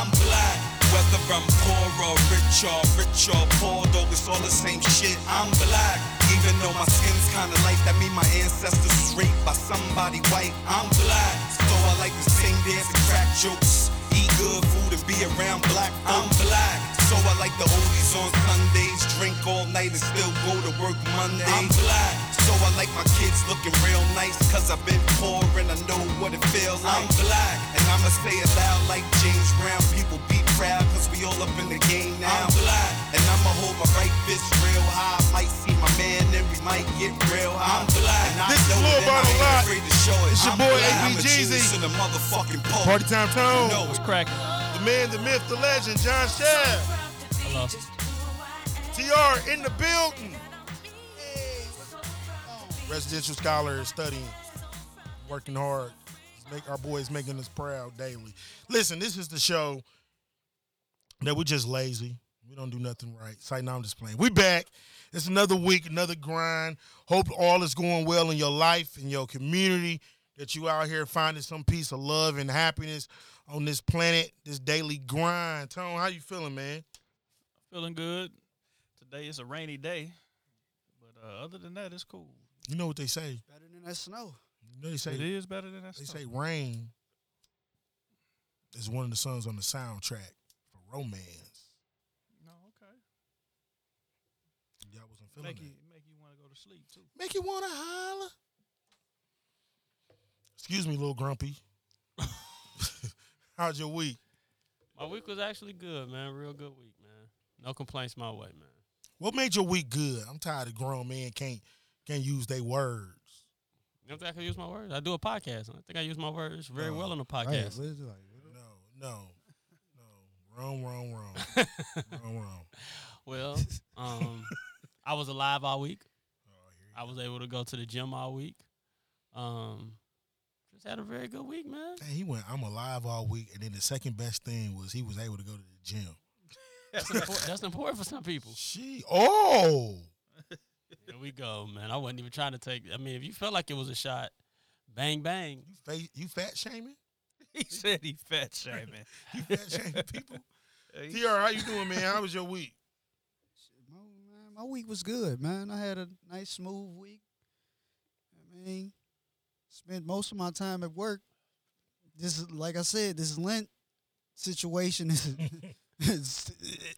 I'm black, whether I'm poor or rich or poor, though it's all the same shit. I'm black, even though my skin's kinda light, that mean my ancestors was raped by somebody white. I'm black, so I like to sing, dance, and crack jokes, eat good food and be around black. I'm black, so I like the oldies on Sundays, drink all night and still go to work Monday. I'm black, so I like my kids looking real nice, cause I've been poor and I know what it feels like. I'm black, and I'ma say it loud like James Brown, people be proud cause we all up in the game now. I'm black, and I'ma hold my right fist real high, might see my man and we might get real. I'm black, and I know that I ain't afraid to show it. It's your boy AB Jeezy, Party Time Tone. You know it's cracking. The man, the myth, the legend, John Shab. Hello. TR in the building. Hey. Residential scholar is studying, working hard. Make our boys making us proud daily. Listen, this is the show that we're just lazy. We don't do nothing right. Say, no, I'm just playing. We back. It's another week, another grind. Hope all is going well in your life, in your community, that you out here finding some piece of love and happiness on this planet, this daily grind. Tone, how you feeling, man? Feeling good. Today it's a rainy day, but other than that, it's cool. You know what they say? Better than that snow. You know they say it is better than that snow. They say rain is one of the songs on the soundtrack for Romance. No, okay. Y'all wasn't feeling that. Make you want to go to sleep too. Make you want to holler. Excuse me, little grumpy. How's your week? My week was actually good, man. Real good week, man. No complaints my way, man. What made your week good? I'm tired of grown men can't use their words. You don't think I can use my words? I do a podcast. I think I use my words very well on a podcast. Hey, no. Wrong. wrong. Well, I was alive all week. I was able to go to the gym all week. Had a very good week, man. Dang, he went, I'm alive all week, and then the second best thing was he was able to go to the gym. That's important for some people. Here we go, man. I wasn't even trying to take. I mean, if you felt like it was a shot, bang, bang. You fat shaming? He said he fat shaming. You fat shaming people? TR, how you doing, man? How was your week? My week was good, man. I had a nice, smooth week. I mean, spent most of my time at work. This is, like I said, this Lent situation is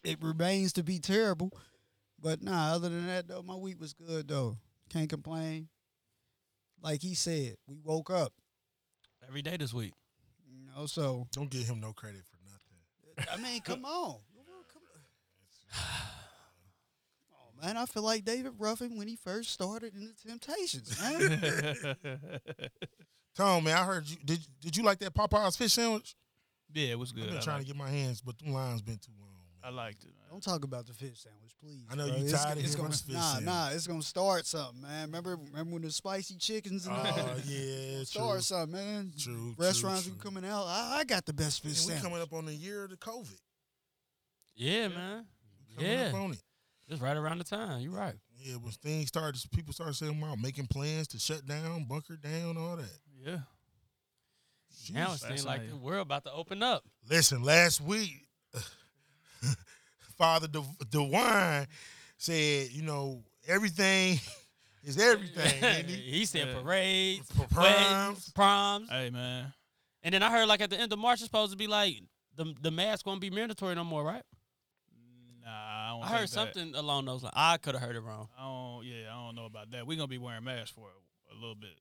it remains to be terrible. But nah, other than that though, my week was good though. Can't complain. Like he said, we woke up every day this week. You know, so don't give him no credit for nothing. I mean, come on. Man, I feel like David Ruffin when he first started in the Temptations, man. Tom, man, I heard you. Did you like that Popeye's fish sandwich? Yeah, it was good. I've been trying to get my hands, but them lines been too long. Man. I liked it. Man. Don't talk about the fish sandwich, please. I know you're tired of hearing fish sandwich. Nah, it's going to start something, man. Remember when the spicy chickens and all that? Oh, yeah, start something, man. True, restaurants were coming out. I got the best fish sandwich. We're coming up on the year of the COVID. Yeah, man. Coming up on it. It's right around the time. You're right. Yeah, when things started, people started saying, wow, making plans to shut down, bunker down, all that. Yeah. Jeez, now it seems like the world about to open up. Listen, last week, Father DeWine said, you know, everything is everything. He said parades, proms. Hey, man. And then I heard, like, at the end of March, it's supposed to be, like, the mask won't be mandatory no more, right? Nah, I heard something along those lines. I could have heard it wrong. I don't know about that. We're going to be wearing masks for a little bit,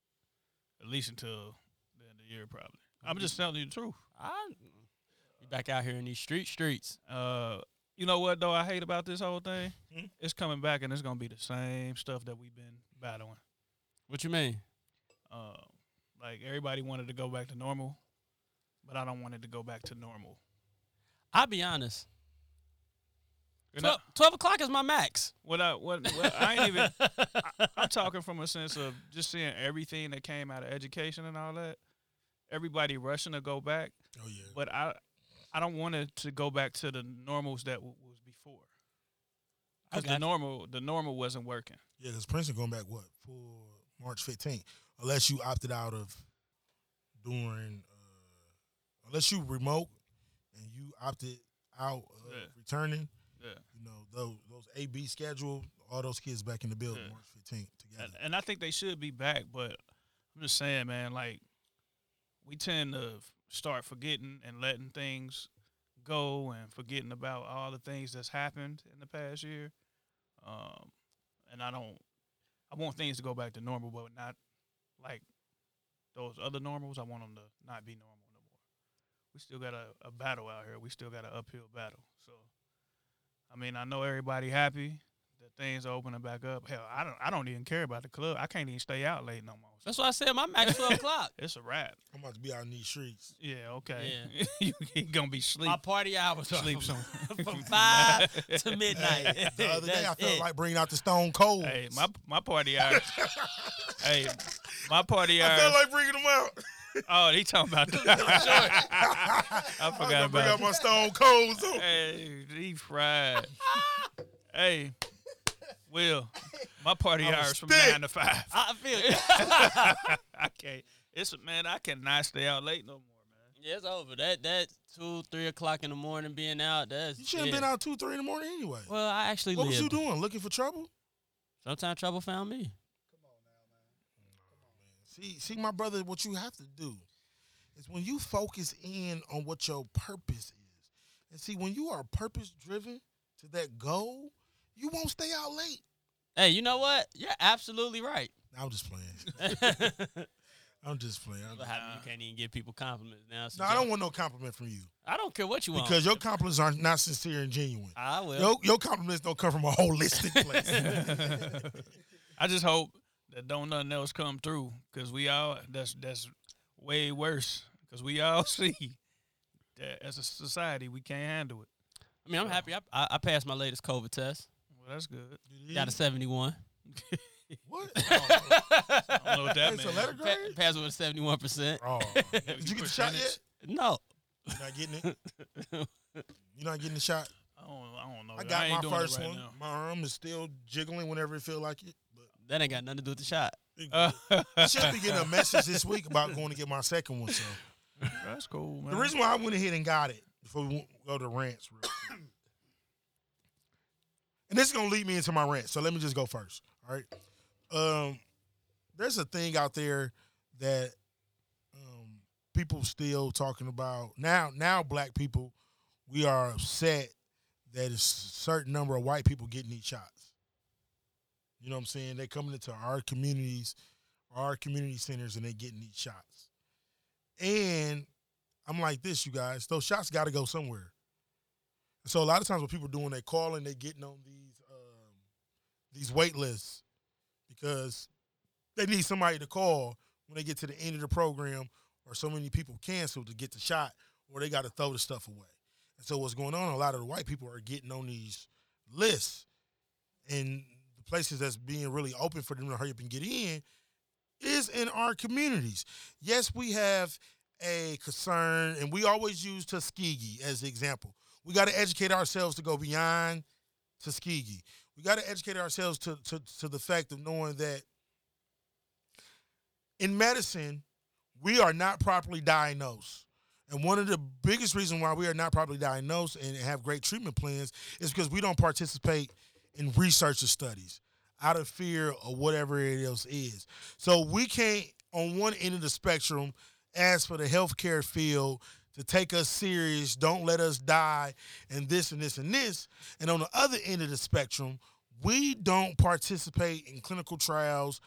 at least until the end of the year probably. I'm just telling you the truth. You back out here in these streets. You know what, though, I hate about this whole thing? Mm-hmm. It's coming back, and it's going to be the same stuff that we've been battling. What you mean? Like, everybody wanted to go back to normal, but I don't want it to go back to normal. I'll be honest. 12 o'clock is my max. I ain't even. I'm talking from a sense of just seeing everything that came out of education and all that. Everybody rushing to go back. Oh yeah. But I don't want it to go back to the normals that was before. Because the normal wasn't working. Yeah, because Princeton going back for March 15th, unless you opted out of doing, unless you remote. and you opted out of returning, you know, those A-B schedule, all those kids back in the building March 15th together. And I think they should be back, but I'm just saying, man, like, we tend to start forgetting and letting things go and forgetting about all the things that's happened in the past year. And I want things to go back to normal, but not like those other normals. I want them to not be normal no more. We still got a battle out here. We still got an uphill battle. So, I mean, I know everybody happy that things are opening back up. Hell, I don't even care about the club. I can't even stay out late no more. So. That's why I said my max 12 o'clock. It's a wrap. I'm about to be out in these streets. Yeah, okay. Yeah. You're going to be sleep. My party hours sleep from 5 to midnight. The other day I felt like bringing out the Stone Cold. Hey, my party hours. Hey, my party hours. I felt like bringing them out. Oh, he talking about that. I forgot about that. I got my Stone Cold. Hey, he fried. Hey. Will, my party hours from 9 to 5. I feel it. I can't. I cannot stay out late no more, man. Yeah, it's over. That 2, 3 o'clock in the morning being out. You shouldn't have been out 2, 3 in the morning anyway. Well, I actually. What was you doing? Looking for trouble? Sometimes trouble found me. Come on now, man. See, my brother. What you have to do is when you focus in on what your purpose is, and see when you are purpose driven to that goal. You won't stay out late. Hey, you know what? You're absolutely right. I'm just playing. What happened? You can't even give people compliments now. So I don't want no compliment from you. I don't care what you want. Because your compliments are not sincere and genuine. I will. Your compliments don't come from a holistic place. I just hope that don't nothing else come through. Because we all, that's way worse. Because we all see that as a society, we can't handle it. I mean, I'm happy. I passed my latest COVID test. Well, that's good. Got a 71. What? I don't know what that means. It's a letter grade? Passed with a 71%. Oh. Did you get the shot yet? No. You're not getting it? You're not getting the shot? I don't know. I got my first one. Now. My arm is still jiggling whenever it feels like it. But that ain't got nothing to do with the shot. I should be getting a message this week about going to get my second one. So that's cool, man. The reason why I went ahead and got it, before we go to rants real quick. And this is going to lead me into my rant, so let me just go first, all right? There's a thing out there that people still talking about. Now black people, we are upset that a certain number of white people getting these shots. You know what I'm saying? They're coming into our communities, our community centers, and they're getting these shots. And I'm like this, you guys. Those shots got to go somewhere. So a lot of times what people are doing, they calling, they getting on these wait lists because they need somebody to call when they get to the end of the program, or so many people canceled to get the shot, or they got to throw the stuff away. And so what's going on? A lot of the white people are getting on these lists, and the places that's being really open for them to hurry up and get in is in our communities. Yes, we have a concern, and we always use Tuskegee as the example. We got to educate ourselves to go beyond Tuskegee. We got to educate ourselves to the fact of knowing that in medicine, we are not properly diagnosed. And one of the biggest reasons why we are not properly diagnosed and have great treatment plans is because we don't participate in research or studies out of fear or whatever it else is. So we can't, on one end of the spectrum, ask for the healthcare field to take us serious, don't let us die, and this and this and this. And on the other end of the spectrum, we don't participate in clinical trials,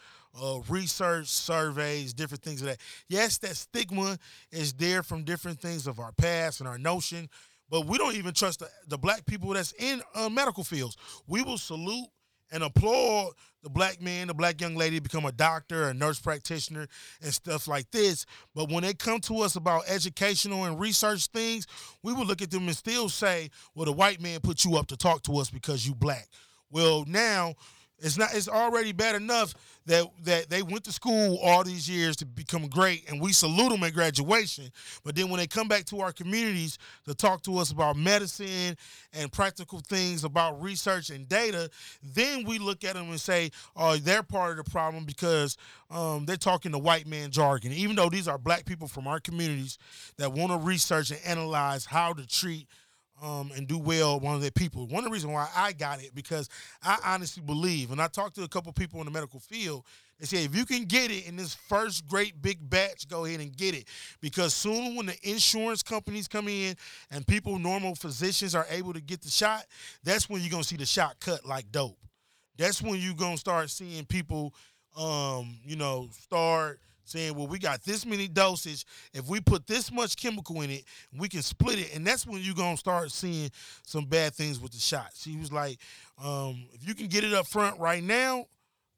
research, surveys, different things of that. Yes, that stigma is there from different things of our past and our notion, but we don't even trust the black people that's in medical fields. We will salute and applaud the black man, the black young lady, become a doctor, a nurse practitioner, and stuff like this. But when they come to us about educational and research things, we will look at them and still say, well, the white man put you up to talk to us because you black. Well, now It's not. It's already bad enough that they went to school all these years to become great, and we salute them at graduation. But then when they come back to our communities to talk to us about medicine and practical things about research and data, then we look at them and say, oh, they're part of the problem because they're talking the white man jargon. Even though these are black people from our communities that want to research and analyze how to treat and do well one of their people. One of the reasons why I got it, because I honestly believe, and I talked to a couple people in the medical field, they say if you can get it in this first great big batch, go ahead and get it. Because soon when the insurance companies come in and people, normal physicians are able to get the shot, that's when you're going to see the shot cut like dope. That's when you're going to start seeing people, start saying, well, we got this many dosage. If we put this much chemical in it, we can split it. And that's when you're going to start seeing some bad things with the shots. He was like, if you can get it up front right now,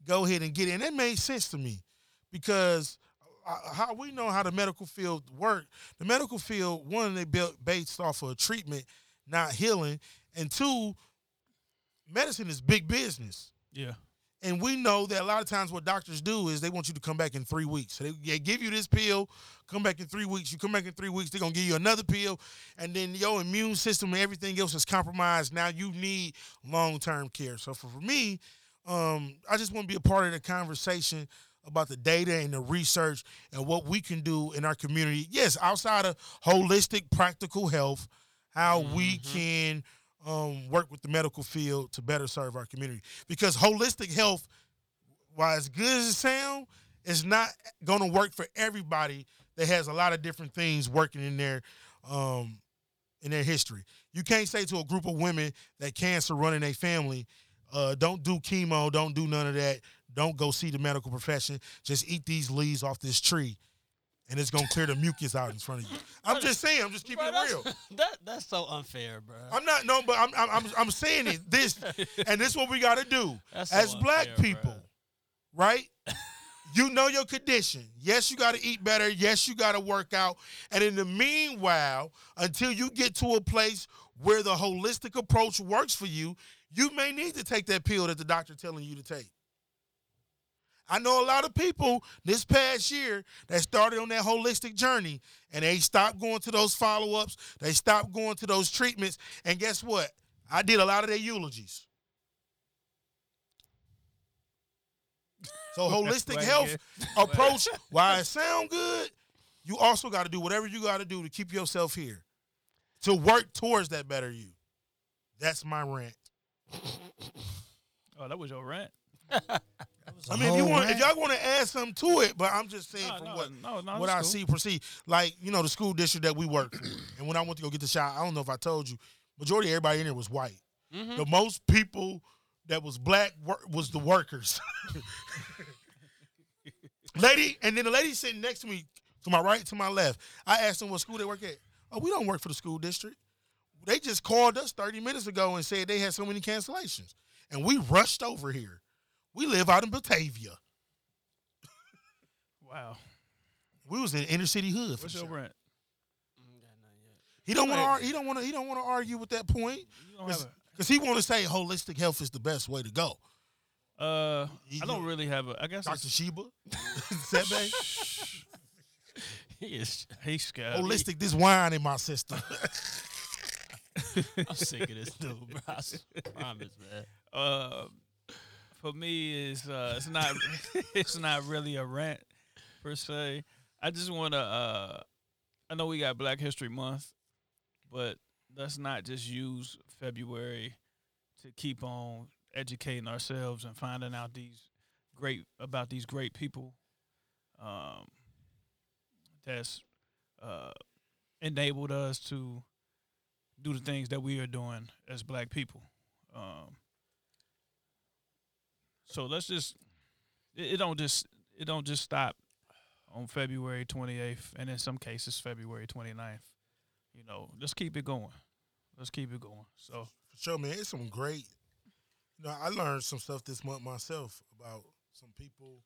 go ahead and get it. And that made sense to me because how we know how the medical field works. The medical field, one, they built based off of treatment, not healing. And two, medicine is big business. Yeah. And we know that a lot of times what doctors do is they want you to come back in 3 weeks. So they give you this pill, come back in 3 weeks. You come back in 3 weeks, they're going to give you another pill. And then your immune system and everything else is compromised. Now you need long-term care. So for me, I just want to be a part of the conversation about the data and the research and what we can do in our community. Yes, outside of holistic, practical health, how we can work with the medical field to better serve our community. Because holistic health, while as good as it sounds, is not going to work for everybody that has a lot of different things working in their history. You can't say to a group of women that cancer run in their family, don't do chemo, don't do none of that, don't go see the medical profession, just eat these leaves off this tree. And it's gonna clear the mucus out in front of you. I'm just saying. I'm just keeping it real. That's so unfair, bro. I'm saying it. This is what we gotta do as black people, right? You know your condition. Yes, you gotta eat better. Yes, you gotta work out. And in the meanwhile, until you get to a place where the holistic approach works for you, you may need to take that pill that the doctor telling you to take. I know a lot of people this past year that started on that holistic journey, and they stopped going to those follow-ups, they stopped going to those treatments, and guess what? I did a lot of their eulogies. So holistic health approach, while it sound good, you also got to do whatever you got to do to keep yourself here, to work towards that better you. That's my rant. Oh, that was your rant? I mean, if y'all want to add something to it, but I'm just saying what I see proceed. Like, the school district that we work for, and when I went to go get the shot, I don't know if I told you, majority of everybody in there was white. Mm-hmm. The most people that was black was the workers. The lady sitting next to me, to my right, to my left, I asked them what school they work at. Oh, we don't work for the school district. They just called us 30 minutes ago and said they had so many cancellations, and we rushed over here. We live out in Batavia. Wow. We was in inner city hood. What's your rant? He don't want to argue with that point because he want to say holistic health is the best way to go. I don't really have I guess Dr. Sheba. He's scared. Holistic. This wine in my system. I'm sick of this dude, bro. I promise, man. For me, it's not really a rant per se. I just want to. I know we got Black History Month, but let's not just use February to keep on educating ourselves and finding out these great people. That's enabled us to do the things that we are doing as Black people. So it don't just stop on February 28th, and in some cases February 29th. Let's keep it going. So for sure, man, it's some great. I learned some stuff this month myself about some people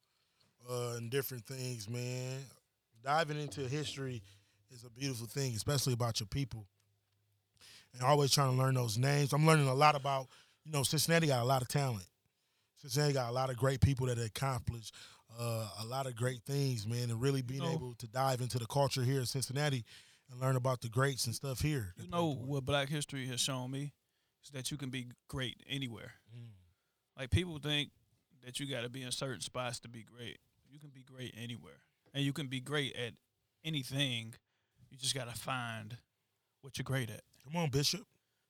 and different things, man. Diving into history is a beautiful thing, especially about your people. And always trying to learn those names. I'm learning a lot about Cincinnati got a lot of talent. Cincinnati got a lot of great people that accomplished a lot of great things, man, and really being able to dive into the culture here in Cincinnati and learn about the greats and stuff here. You know what Black history has shown me is that you can be great anywhere. Mm. Like, people think that you got to be in certain spots to be great. You can be great anywhere, and you can be great at anything. You just got to find what you're great at. Come on, Bishop.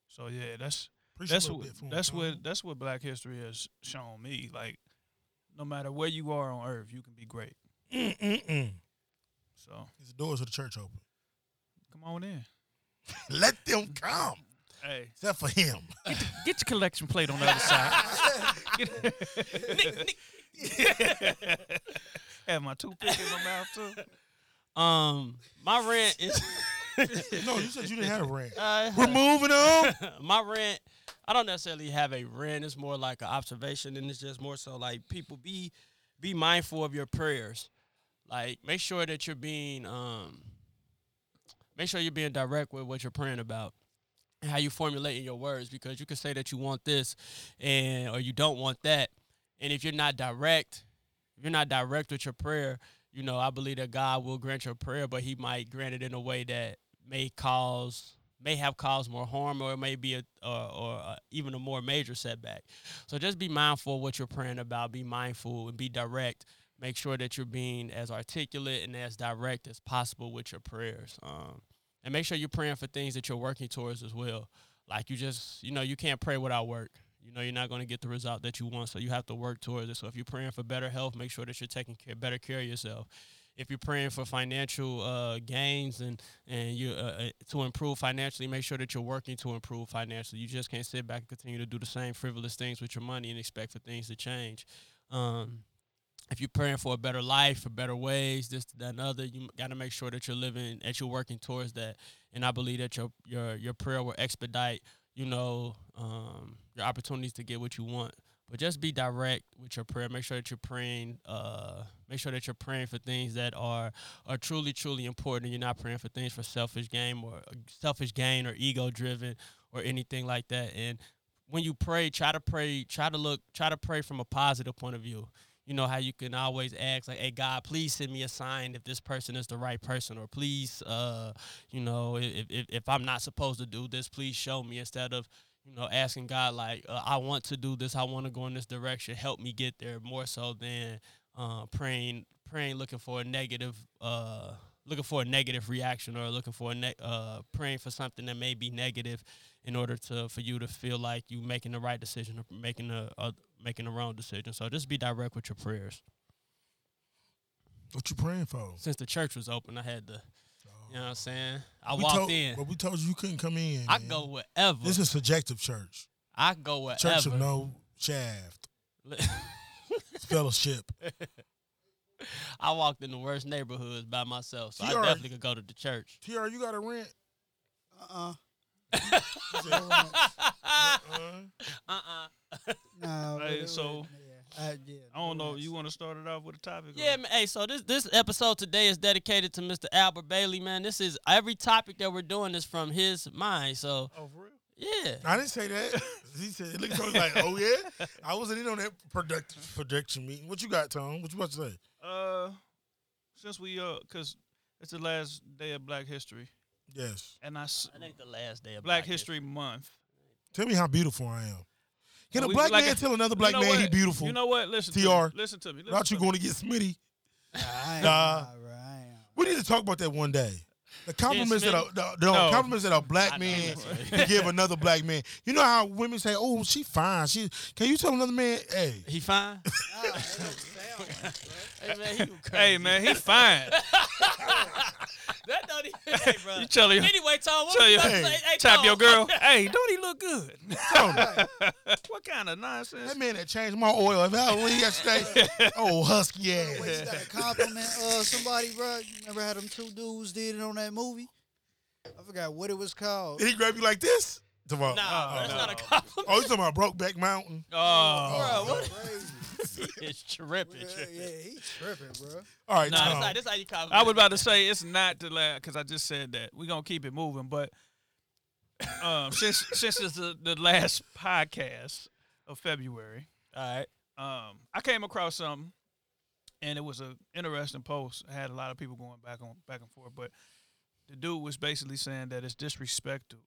So yeah, that's what Black history has shown me. Like, no matter where you are on earth, you can be great. So the doors of the church open. Come on in. Let them come. Hey, except for him. Get your collection plate on the other side. Have my toothpick in my mouth too. My rant is. No, you said you didn't have a rant. We're moving on. My rant, I don't necessarily have a rant. It's more like an observation, and it's just more so like, people be mindful of your prayers. Like, make sure that you're being direct with what you're praying about and how you formulating your words, because you can say that you want this or you don't want that, and if you're not direct with your prayer, you know, I believe that God will grant your prayer, but he might grant it in a way that may have caused more harm, or it may be even a more major setback. So just be mindful of what you're praying about. Be mindful and be direct. Make sure that you're being as articulate and as direct as possible with your prayers. And make sure you're praying for things that you're working towards as well. Like, you can't pray without work. You know, you're not going to get the result that you want, so you have to work towards it. So if you're praying for better health, make sure that you're taking better care of yourself. If you're praying for financial gains and you to improve financially, make sure that you're working to improve financially. You just can't sit back and continue to do the same frivolous things with your money and expect for things to change. If you're praying for a better life, for better ways, this, that, and other, you got to make sure that you're living, that you're working towards that. And I believe that your prayer will expedite, you know, your opportunities to get what you want. But just be direct with your prayer. Make sure that you're praying. Make sure that you're praying for things that are truly, truly important. You're not praying for things for selfish gain or ego driven or anything like that. And when you pray, try to pray from a positive point of view. You know how you can always ask, like, hey, God, please send me a sign if this person is the right person, or please, you know, if I'm not supposed to do this, please show me, instead of, you know, asking God, like, I want to do this, I want to go in this direction, help me get there, more so than praying, looking for a negative reaction, or looking for praying for something that may be negative in order for you to feel like you making the right decision or making the wrong decision. So just be direct with your prayers. What you praying for? Since the church was open, I had to. You know what I'm saying? I walked in. But we told you couldn't come in. I go wherever. This is subjective church. I go wherever. Church of no shaft. Fellowship. I walked in the worst neighborhoods by myself, so I definitely could go to the church. TR, you got to rent? No. Hey, so... I don't know. You want to start it off with a topic? Yeah, man. Hey, so this episode today is dedicated to Mr. Albert Bailey, man. This is every topic that we're doing is from his mind. So. Oh, for real? Yeah. I didn't say that. He said, it looked like, oh, yeah? I wasn't in on that production meeting. What you got, Tom? What you about to say? Since we, because it's the last day of Black history. Yes. And I think the last day of Black history month. Tell me how beautiful I am. Can a black man tell another black man he's beautiful? You know what? Listen, TR. Listen to me. Not you going to get Smitty. Nah. We need to talk about that one day. The compliments that a black man can give another black man. You know how women say, "Oh, she fine." Can you tell another man, "Hey, he fine." Hey man, he fine. That don't even say, bro. You tell you. Anyway, Tom, what you about to say? Hey, tap your girl. Hey, don't he look good? What kind of nonsense? That man that changed my oil. If I went yesterday, oh, husky ass. Wait, you got a compliment somebody, bro. You remember how them two dudes did it on that movie? I forgot what it was called. Did he grab you like this? Tomorrow. Nah, that's not a compliment. Oh, you talking about Brokeback Mountain? Oh, bro, what? It's tripping. Yeah, he's tripping, bro. All right, Tom. That's how you compliment. I was about to say it's not the last, because I just said that. We're going to keep it moving, but since it's the last podcast of February, all right, I came across something, and it was an interesting post. It had a lot of people going back and forth, but the dude was basically saying that it's disrespectful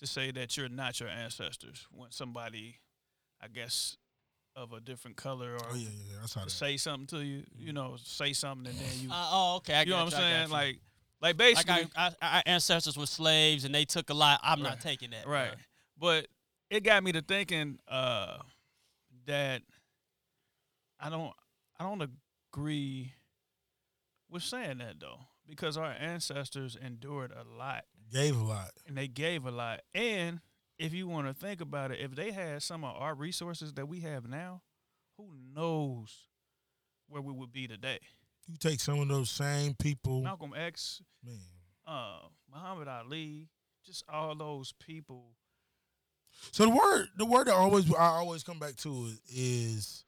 to say that you're not your ancestors when somebody, I guess, of a different color or say something to you, you know, say something and then you. I you know what I'm saying? Like basically, like our ancestors were slaves and they took a lot. I'm not taking that. Right. But it got me to thinking that I don't agree with saying that though, because our ancestors endured a lot, gave a lot, and if you want to think about it, if they had some of our resources that we have now, who knows where we would be today? You take some of those same people, Malcolm X, Muhammad Ali, just all those people. So the word that I always come back to is,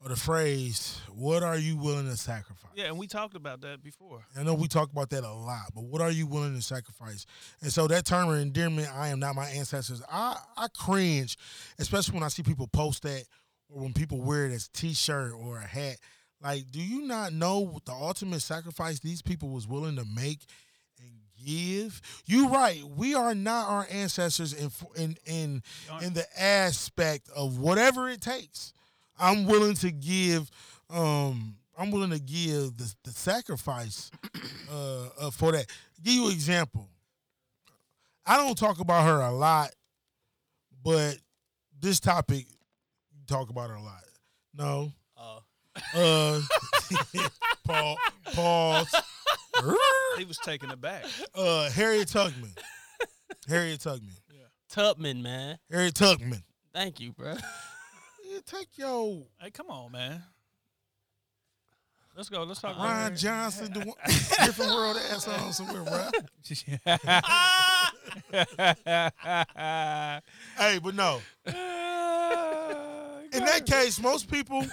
or the phrase, what are you willing to sacrifice? Yeah, and we talked about that before. I know we talked about that a lot, but what are you willing to sacrifice? And so that term of endearment, I am not my ancestors, I cringe, especially when I see people post that or when people wear it as a T-shirt or a hat. Like, do you not know what the ultimate sacrifice these people was willing to make and give? You're right. We are not our ancestors in the aspect of whatever it takes. I'm willing to give. I'm willing to give the sacrifice for that. Give you an example. I don't talk about her a lot, but this topic, you talk about her a lot. No. Pause. He was taken aback. Harriet Tubman. Yeah. Tubman, man. Harriet Tubman. Thank you, bro. Hey, come on, man. Let's go. Let's talk. Ryan Johnson, the different world ass on somewhere, bro. Hey, but no. In that case, most people,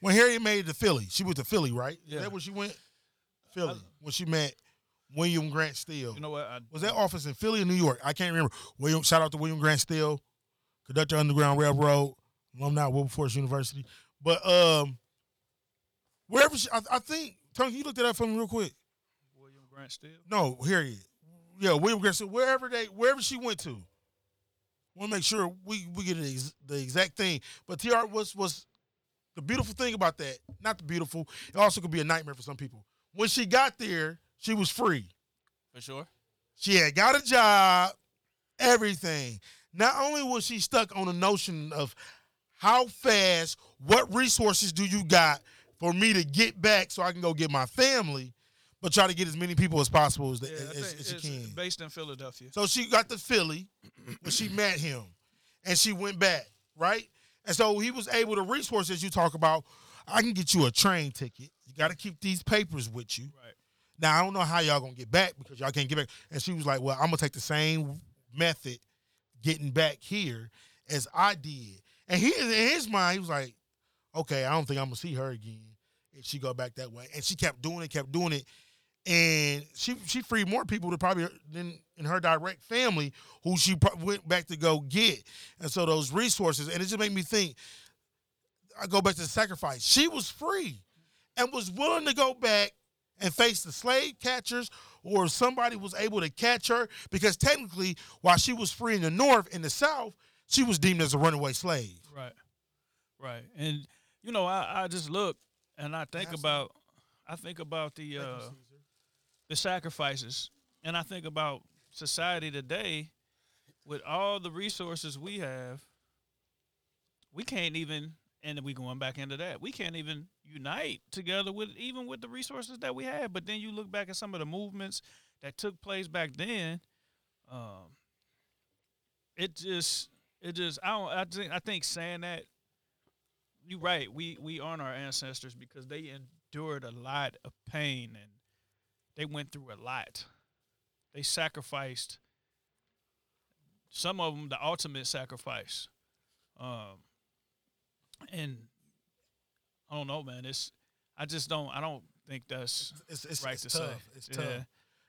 when Harriet made the Philly, she was to Philly, right? Yeah. Is that where she went? Philly. When she met William Grant Still. You know what? Was that office in Philly or New York? I can't remember. Shout out to William Grant Still. Conductor Underground Railroad, alumni of Wilberforce University. But wherever she, I think, Tony, you look that up for me real quick. William Grant Still? No, Harriet. Yeah, William Grant Still. Wherever she went to. We'll make sure we get the exact thing. But TR, was the beautiful thing about that, not the beautiful, it also could be a nightmare for some people. When she got there, she was free. For sure. She had got a job, everything. Not only was she stuck on the notion of how fast, what resources do you got for me to get back so I can go get my family, but try to get as many people as possible as she can. Based in Philadelphia. So she got to Philly when she met him, and she went back, right? And so he was able to resource, as you talk about, I can get you a train ticket. You got to keep these papers with you. Right. Now, I don't know how y'all going to get back because y'all can't get back. And she was like, well, I'm going to take the same method getting back here as I did. And he, in his mind, he was like, okay, I don't think I'm going to see her again if she go back that way. And she kept doing it. And she freed more people to probably than in her direct family who she went back to go get. And so those resources, and it just made me think, I go back to the sacrifice. She was free and was willing to go back and face the slave catchers, or somebody was able to catch her, because technically, while she was free in the North, in the South, she was deemed as a runaway slave. Right. And, you know, I just look and I think about the sacrifices, and I think about society today with all the resources we have. We can't even, and we going back into that, we can't even unite together with the resources that we had. But then you look back at some of the movements that took place back then. I think saying that, you're right, we aren't our ancestors because they endured a lot of pain and they went through a lot. They sacrificed, some of them the ultimate sacrifice. And I don't know, man. I don't think that's right to say. It's tough.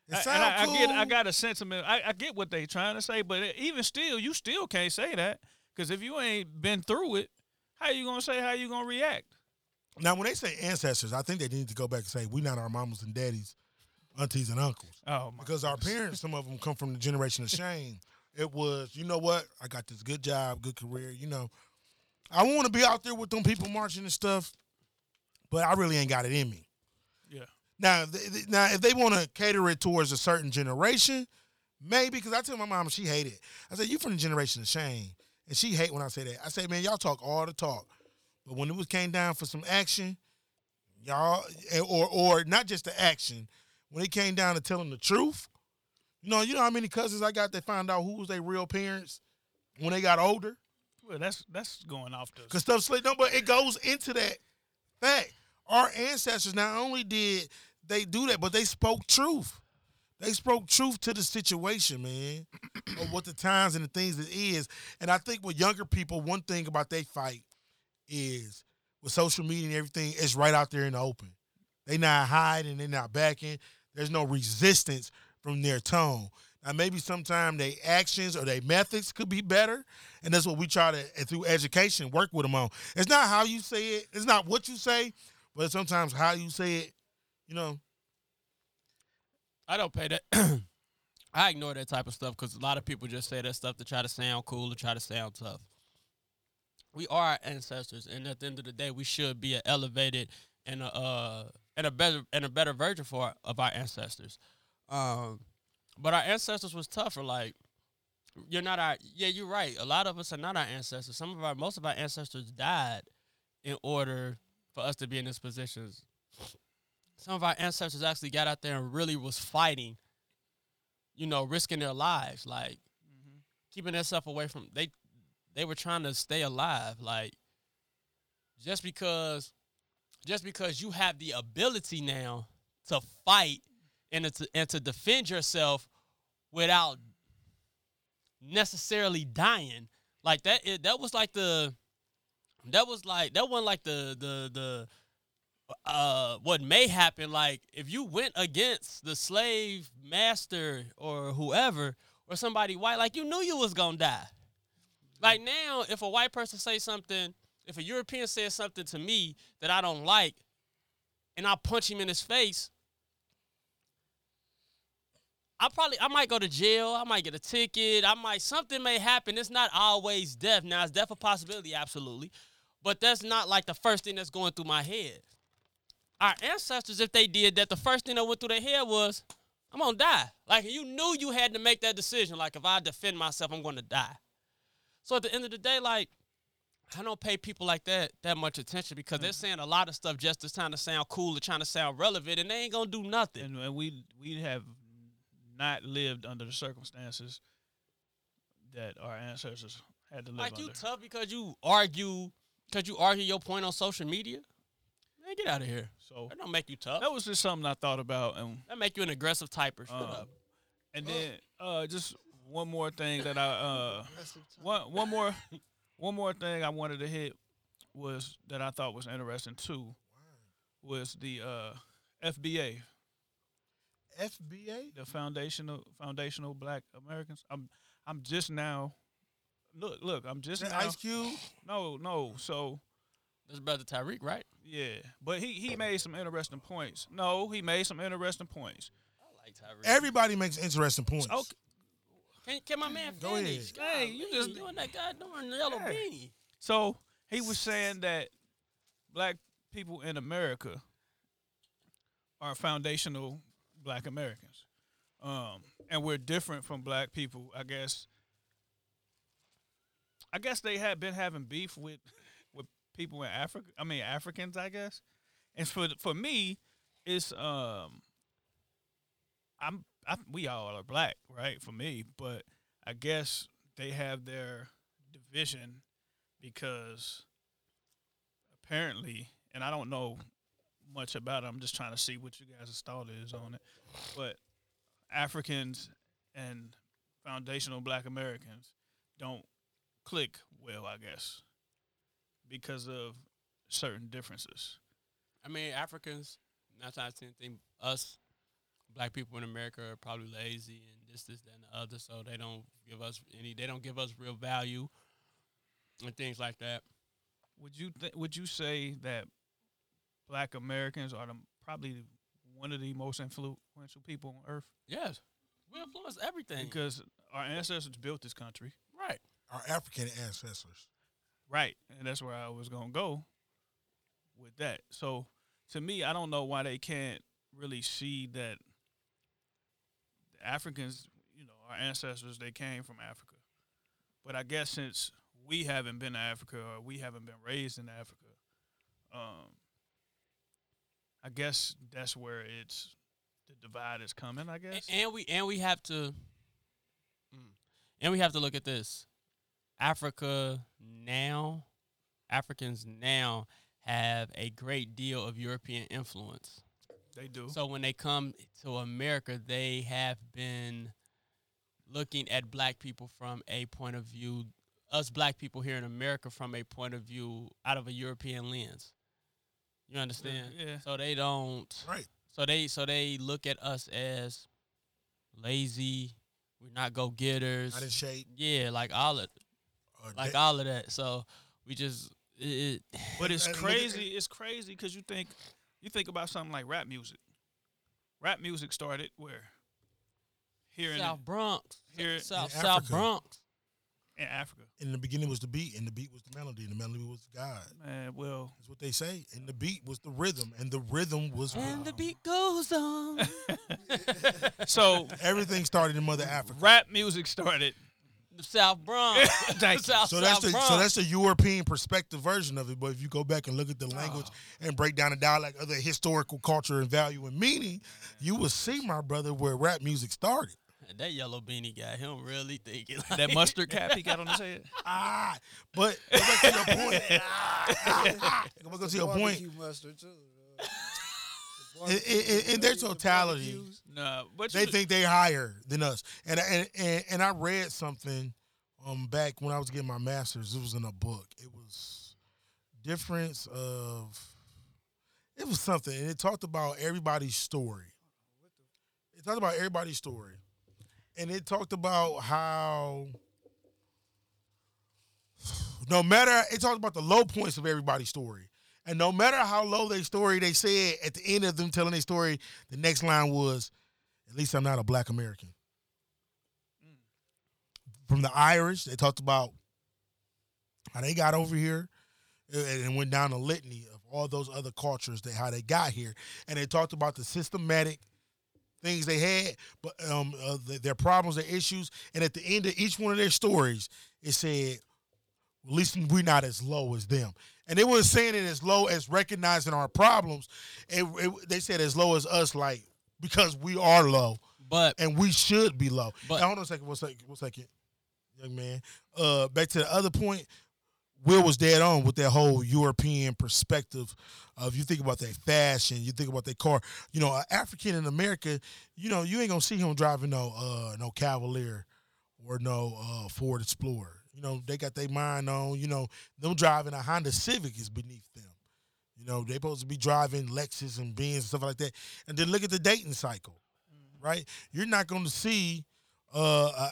It sounds cool. I got a sentiment. I get what they're trying to say, but even still, you still can't say that Because if you ain't been through it, how you going to say how you going to react? Now, when they say ancestors, I think they need to go back and say, we not our mamas and daddies, aunties and uncles. Oh, my Because goodness. Our parents, some of them come from the generation of shame. It was, you know what? I got this good job, good career, you know. I want to be out there with them people marching and stuff, but I really ain't got it in me. Yeah. Now, if they want to cater it towards a certain generation, maybe, because I tell my mom she hated it. I said, you from the generation of shame. And she hate when I say that. I say, man, y'all talk all the talk. But when it was came down for some action, y'all, or not just the action, when it came down to telling the truth, you know how many cousins I got that found out who was their real parents when they got older? Well, that's going off the... Because stuff slid, no, but it goes into that fact. Our ancestors, not only did they do that, but they spoke truth. They spoke truth to the situation, man, of what the times and the things it is. And I think with younger people, one thing about they fight is with social media and everything, it's right out there in the open. They not hiding, they not backing. There's no resistance from their tone. Now, maybe sometimes their actions or their methods could be better, and that's what we try to, through education, work with them on. It's not how you say it. It's not what you say, but it's sometimes how you say it, you know. I don't pay that. I ignore that type of stuff because a lot of people just say that stuff to try to sound cool, to try to sound tough. We are our ancestors, and at the end of the day, we should be an elevated and a better version of our ancestors. But our ancestors was tougher. Like, you're not our... Yeah, you're right. A lot of us are not our ancestors. Most of our ancestors died in order for us to be in these positions. Some of our ancestors actually got out there and really was fighting, you know, risking their lives, like keeping themselves away from... They were trying to stay alive. Like, just because you have the ability now to fight and to defend yourself without necessarily dying, like what may happen. Like, if you went against the slave master or whoever or somebody white, like, you knew you was gonna die. Like, now, if a white person say something, if a European says something to me that I don't like, and I punch him in his face, I might go to jail, I might get a ticket, something may happen. It's not always death. Now, is death a possibility? Absolutely. But that's not, like, the first thing that's going through my head. Our ancestors, if they did that, the first thing that went through their head was, I'm going to die. Like, you knew you had to make that decision. Like, if I defend myself, I'm going to die. So at the end of the day, like, I don't pay people like that much attention because they're saying a lot of stuff just to trying to sound cool or trying to sound relevant, and they ain't going to do nothing. And we have not lived under the circumstances that our ancestors had to live under. Like, you tough because you argue your point on social media? Man, get out of here. So that don't make you tough. That was just something I thought about. And that make you an aggressive typer. And then just... one more thing that one more thing I wanted to hit was that I thought was interesting too was the FBA. FBA, the Foundational Black Americans. I'm just now. Look, I'm just now. Ice Cube. No. So that's Brother Tyreek, right? Yeah, but he made some interesting points. No, he made some interesting points. I like Tyreek. Everybody makes interesting points. Okay. Can my man finish? Hey, you just doing that goddamn yellow beanie. So he was saying that black people in America are foundational black Americans. And we're different from black people, I guess. They had been having beef with people in Africa. I mean, Africans, I guess. And for me, it's we all are black, right? For me, but I guess they have their division because apparently, and I don't know much about it. I'm just trying to see what you guys' thought is on it. But Africans and foundational black Americans don't click well, I guess, because of certain differences. I mean, Africans, not trying to say anything, us, black people in America are probably lazy and this, that, and the other, so they don't give us real value. and things like that. Would you say that Black Americans are probably one of the most influential people on Earth? Yes. We influence everything. Because our ancestors built this country. Right. Our African ancestors. Right. And that's where I was going to go with that. So, to me, I don't know why they can't really see that the Africans, you know, our ancestors, they came from Africa. But I guess since we haven't been to Africa or we haven't been raised in Africa, I guess that's where it's the divide is coming, I guess. And we have to look at this. Africans now have a great deal of European influence. They do. So when they come to America, they have been looking at Black people from a point of view, us Black people here in America from a point of view out of a European lens. You understand? Yeah. So they don't. Right. So they look at us as lazy. We're not go-getters. Not in shape. Yeah, like all of that. So we just. But it's crazy. It's crazy because you think about something like rap music. Rap music started where? Here in South Bronx. Here South Bronx. In Africa. In the beginning was the beat, and the beat was the melody, and the melody was God. Man, well. That's what they say. And the beat was the rhythm, and the rhythm was God. And the beat goes on. So. Everything started in Mother Africa. Rap music started. The South Bronx. So that's a European perspective version of it, but if you go back and look at the language and break down the dialect of the historical culture and value and meaning, you will see, my brother, where rap music started. That yellow beanie guy, him really thinking. Like, that mustard cap he got on his head. But go back to your point. Go to your point. In their totality, they think they higher than us. And I read something back when I was getting my master's. It was in a book. It was difference of. It was something, and it talked about everybody's story. And it talked about how it talked about the low points of everybody's story. And no matter how low their story, they said at the end of them telling their story, the next line was, at least I'm not a Black American. Mm. From the Irish, they talked about how they got over here and went down a litany of all those other cultures, how they got here. And they talked about the systematic things they had, but their problems, their issues, and at the end of each one of their stories, it said, "At least we're not as low as them." And they weren't saying it as low as recognizing our problems. They said as low as us, like because we are low, and we should be low. But hold on a second, one second, young man. Back to the other point. Will was dead on with that whole European perspective of you think about their fashion, you think about their car. You know, an African in America, you know, you ain't gonna see him driving no Cavalier or no Ford Explorer. You know, they got their mind on, you know, them driving a Honda Civic is beneath them. You know, they supposed to be driving Lexus and Benz and stuff like that. And then look at the dating cycle, right? You're not going to see an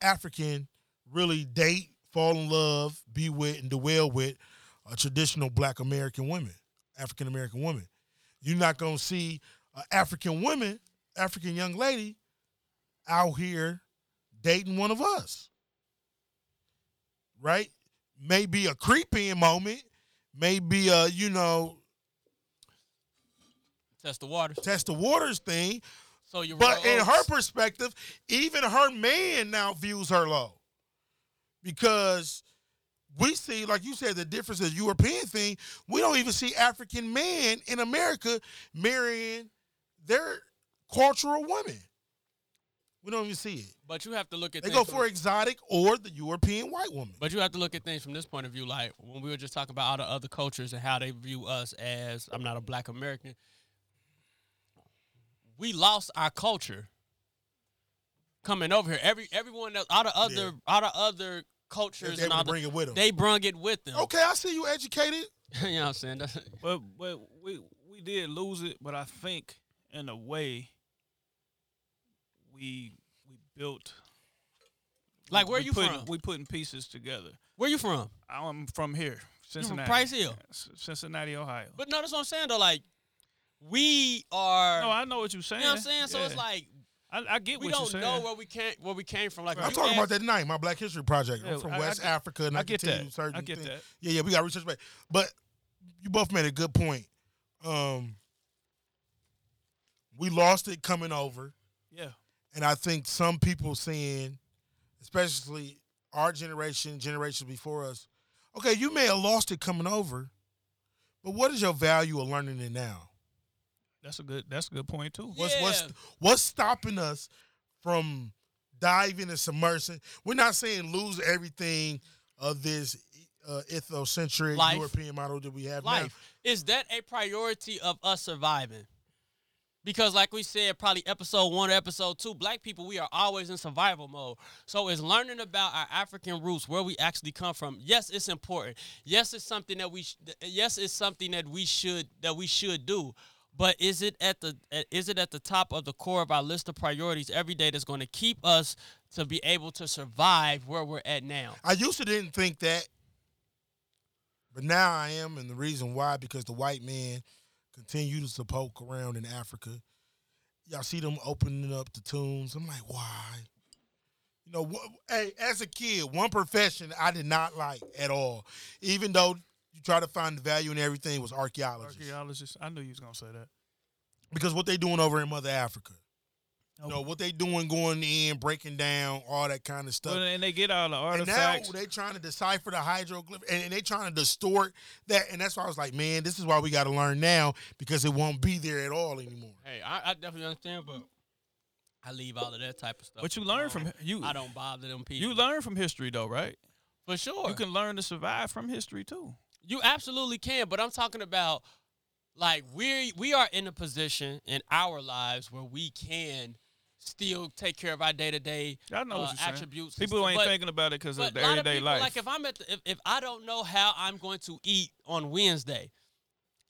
African really date, fall in love, be with, and dwell with a traditional Black American woman, African American woman. You're not going to see an African woman, African young lady out here dating one of us, right? Maybe a creepy moment, maybe a, you know. Test the waters thing. So you're right. But in her perspective, even her man now views her low. Because we see, like you said, the difference of the European thing. We don't even see African men in America marrying their cultural women. We don't even see it. But you have to look at things. They go for exotic or the European white woman. But you have to look at things from this point of view. Like when we were just talking about all the other cultures and how they view us as, I'm not a Black American. We lost our culture. Coming over here, everyone else, all the other cultures and all bring it with them. They brung it with them. Okay, I see you educated. You know what I'm saying? But we did lose it, but I think in a way we built. Like where are you from? We putting pieces together. Where you from? I'm from here, Cincinnati. You're from Price Hill? Cincinnati, Ohio. But no, that's what I'm saying, though. Like, we are... No, I know what you're saying. You know what I'm saying? Yeah. So it's like... I get what you're saying. We don't know where we came from. Like, I'm talking about that tonight, my Black History Project. Yeah, I'm from West Africa, and I get that. I get that. Yeah, we got research back. But you both made a good point. We lost it coming over. Yeah. And I think some people seeing, especially our generation, generations before us, okay, you may have lost it coming over, but what is your value of learning it now? That's a good point too. Yeah. What's stopping us from diving and submersing? We're not saying lose everything of this ethnocentric European model that we have now. Is that a priority of us surviving? Because like we said, probably episode 1 or episode 2, Black people, we are always in survival mode. So it's learning about our African roots, where we actually come from. Yes, it's important. Yes, it's something that we should do. But is it at the top of the core of our list of priorities every day that's going to keep us to be able to survive where we're at now? I used to didn't think that, but now I am, and the reason why, because the white man continues to poke around in Africa. Y'all see them opening up the tombs. I'm like, why? You know, hey, as a kid, one profession I did not like at all, even though you try to find the value in everything, was archaeologists. Archaeologists. I knew you was going to say that. Because what they doing over in Mother Africa. Okay. You know, what they doing going in, breaking down, all that kind of stuff. Well, and they get all the artifacts. And now they trying to decipher the hieroglyphics, and they trying to distort that. And that's why I was like, man, this is why we got to learn now, because it won't be there at all anymore. Hey, I definitely understand, but I leave all of that type of stuff. But you learn from you. I don't bother them people. You learn from history, though, right? For sure. You can learn to survive from history, too. You absolutely can, but I'm talking about, like, we are in a position in our lives where we can still take care of our day-to-day attributes. People ain't thinking about it because of their everyday life. Like, if I don't know how I'm going to eat on Wednesday,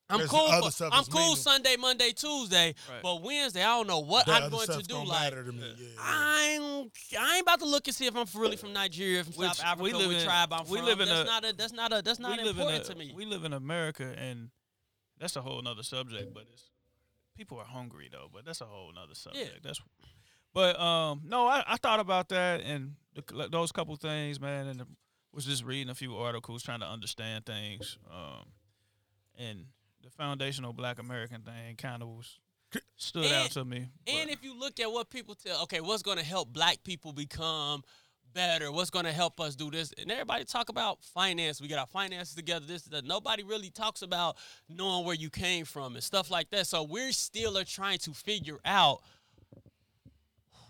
I'm cool Sunday, Monday, Tuesday, right. But Wednesday, I don't know what I'm going to do. Like, to me. Yeah. I ain't about to look and see if I'm really from Nigeria, from South Africa, tribe I'm from. That's not important to me. We live in America, and that's a whole nother subject. But people are hungry though. But that's a whole nother subject. Yeah. I thought about that and those couple things, man, and was just reading a few articles trying to understand things, and. The foundational Black American thing kind of stood out to me. But. And if you look at what people tell, okay, what's going to help Black people become better? What's going to help us do this? And everybody talk about finance. We got our finances together. This, that. Nobody really talks about knowing where you came from and stuff like that. So we're still trying to figure out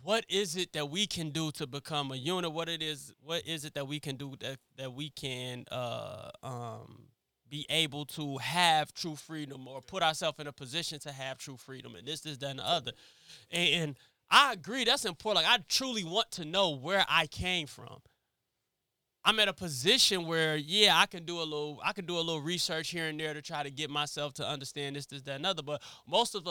what is it that we can do to become a unit? What is it that we can do that we can be able to have true freedom, or put ourselves in a position to have true freedom, and this, that, and the other. And I agree, that's important. Like, I truly want to know where I came from. I'm at a position where, yeah, I can do a little research here and there to try to get myself to understand this, that, and the other. But most of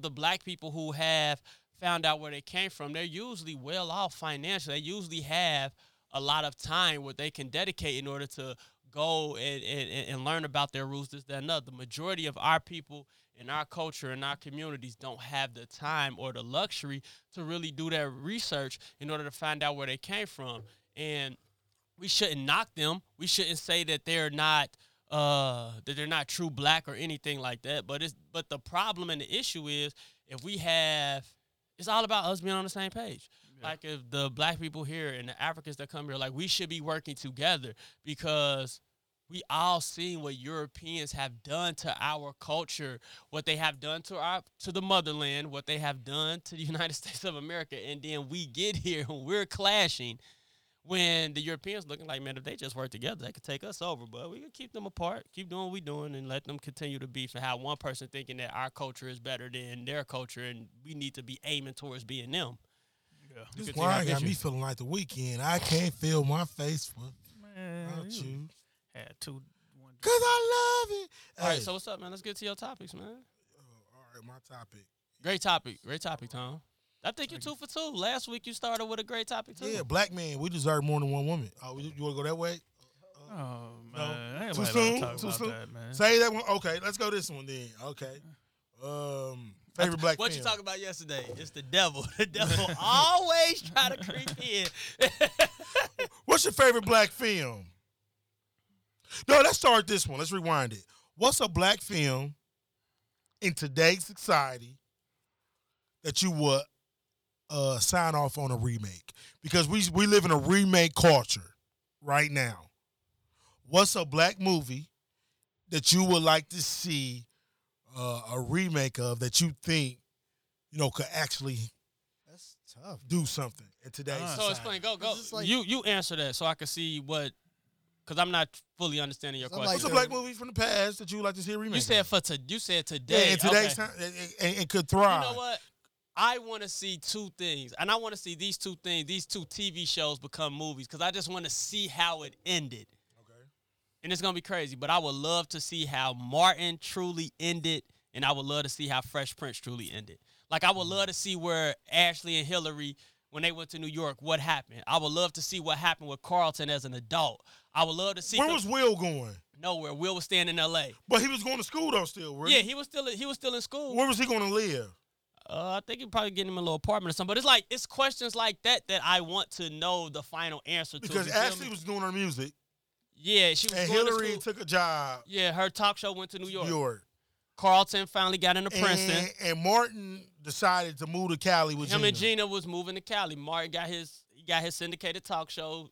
the Black people who have found out where they came from, they're usually well off financially. They usually have a lot of time where they can dedicate in order to go and learn about their roots, this, that, and the other. The majority of our people in our culture and our communities don't have the time or the luxury to really do their research in order to find out where they came from. And we shouldn't knock them. We shouldn't say that they're not true Black or anything like that. But the problem and the issue is, it's all about us being on the same page. Yeah. Like, if the Black people here and the Africans that come here, like, we should be working together, because we all seen what Europeans have done to our culture, what they have done to the motherland, what they have done to the United States of America. And then we get here and we're clashing when the Europeans looking like, man, if they just work together, they could take us over. But we can keep them apart, keep doing what we're doing, and let them continue to beef and have one person thinking that our culture is better than their culture, and we need to be aiming towards being them. Yeah. This wine got me feeling like The Weeknd. I can't feel my face without you. Had 2 1 'cause I love it. All right, so what's up, man? Let's get to your topics, man. All right, my topic. Great topic, Tom. I think you're 2 for 2. Last week you started with a great topic too. Yeah, Black man, we deserve more than one woman. Oh, you want to go that way? Oh, man. No. Too soon? Talk too about soon? That, man. Say that one. Okay, let's go this one then. Okay. Favorite black what film. You talking about yesterday? It's the devil. The devil always try to creep in. What's your favorite black film? No, let's start this one. Let's rewind it. What's a black film in today's society that you would sign off on a remake? Because we live in a remake culture right now. What's a black movie that you would like to see a remake of that you think, you know, could actually that's tough. Do something at today's society? So explain. Go. Like, you answer that so I can see what. Because I'm not fully understanding your question. What's a black movie from the past that you would like to see remade? You said you said today. Yeah, in today's time, it could thrive. You know what? I want to see two things. And I want to see these two things, these two TV shows become movies. Because I just want to see how it ended. Okay. And it's going to be crazy. But I would love to see how Martin truly ended. And I would love to see how Fresh Prince truly ended. Like, I would love to see where Ashley and Hillary, when they went to New York, what happened. I would love to see what happened with Carlton as an adult. I would love to see. Where was Will going? Nowhere. Will was staying in L.A. But he was going to school though, still. Right? Yeah, he was still in school. Where was he going to live? I think he probably getting him a little apartment or something. But it's like it's questions like that I want to know the final answer to. Because Ashley was doing her music. Yeah, she was. And going Hillary to took a job. Yeah, her talk show went to New York. Carlton finally got into Princeton. And Martin decided to move to Cali with Gina. Him and Gina was moving to Cali. Martin got his syndicated talk show.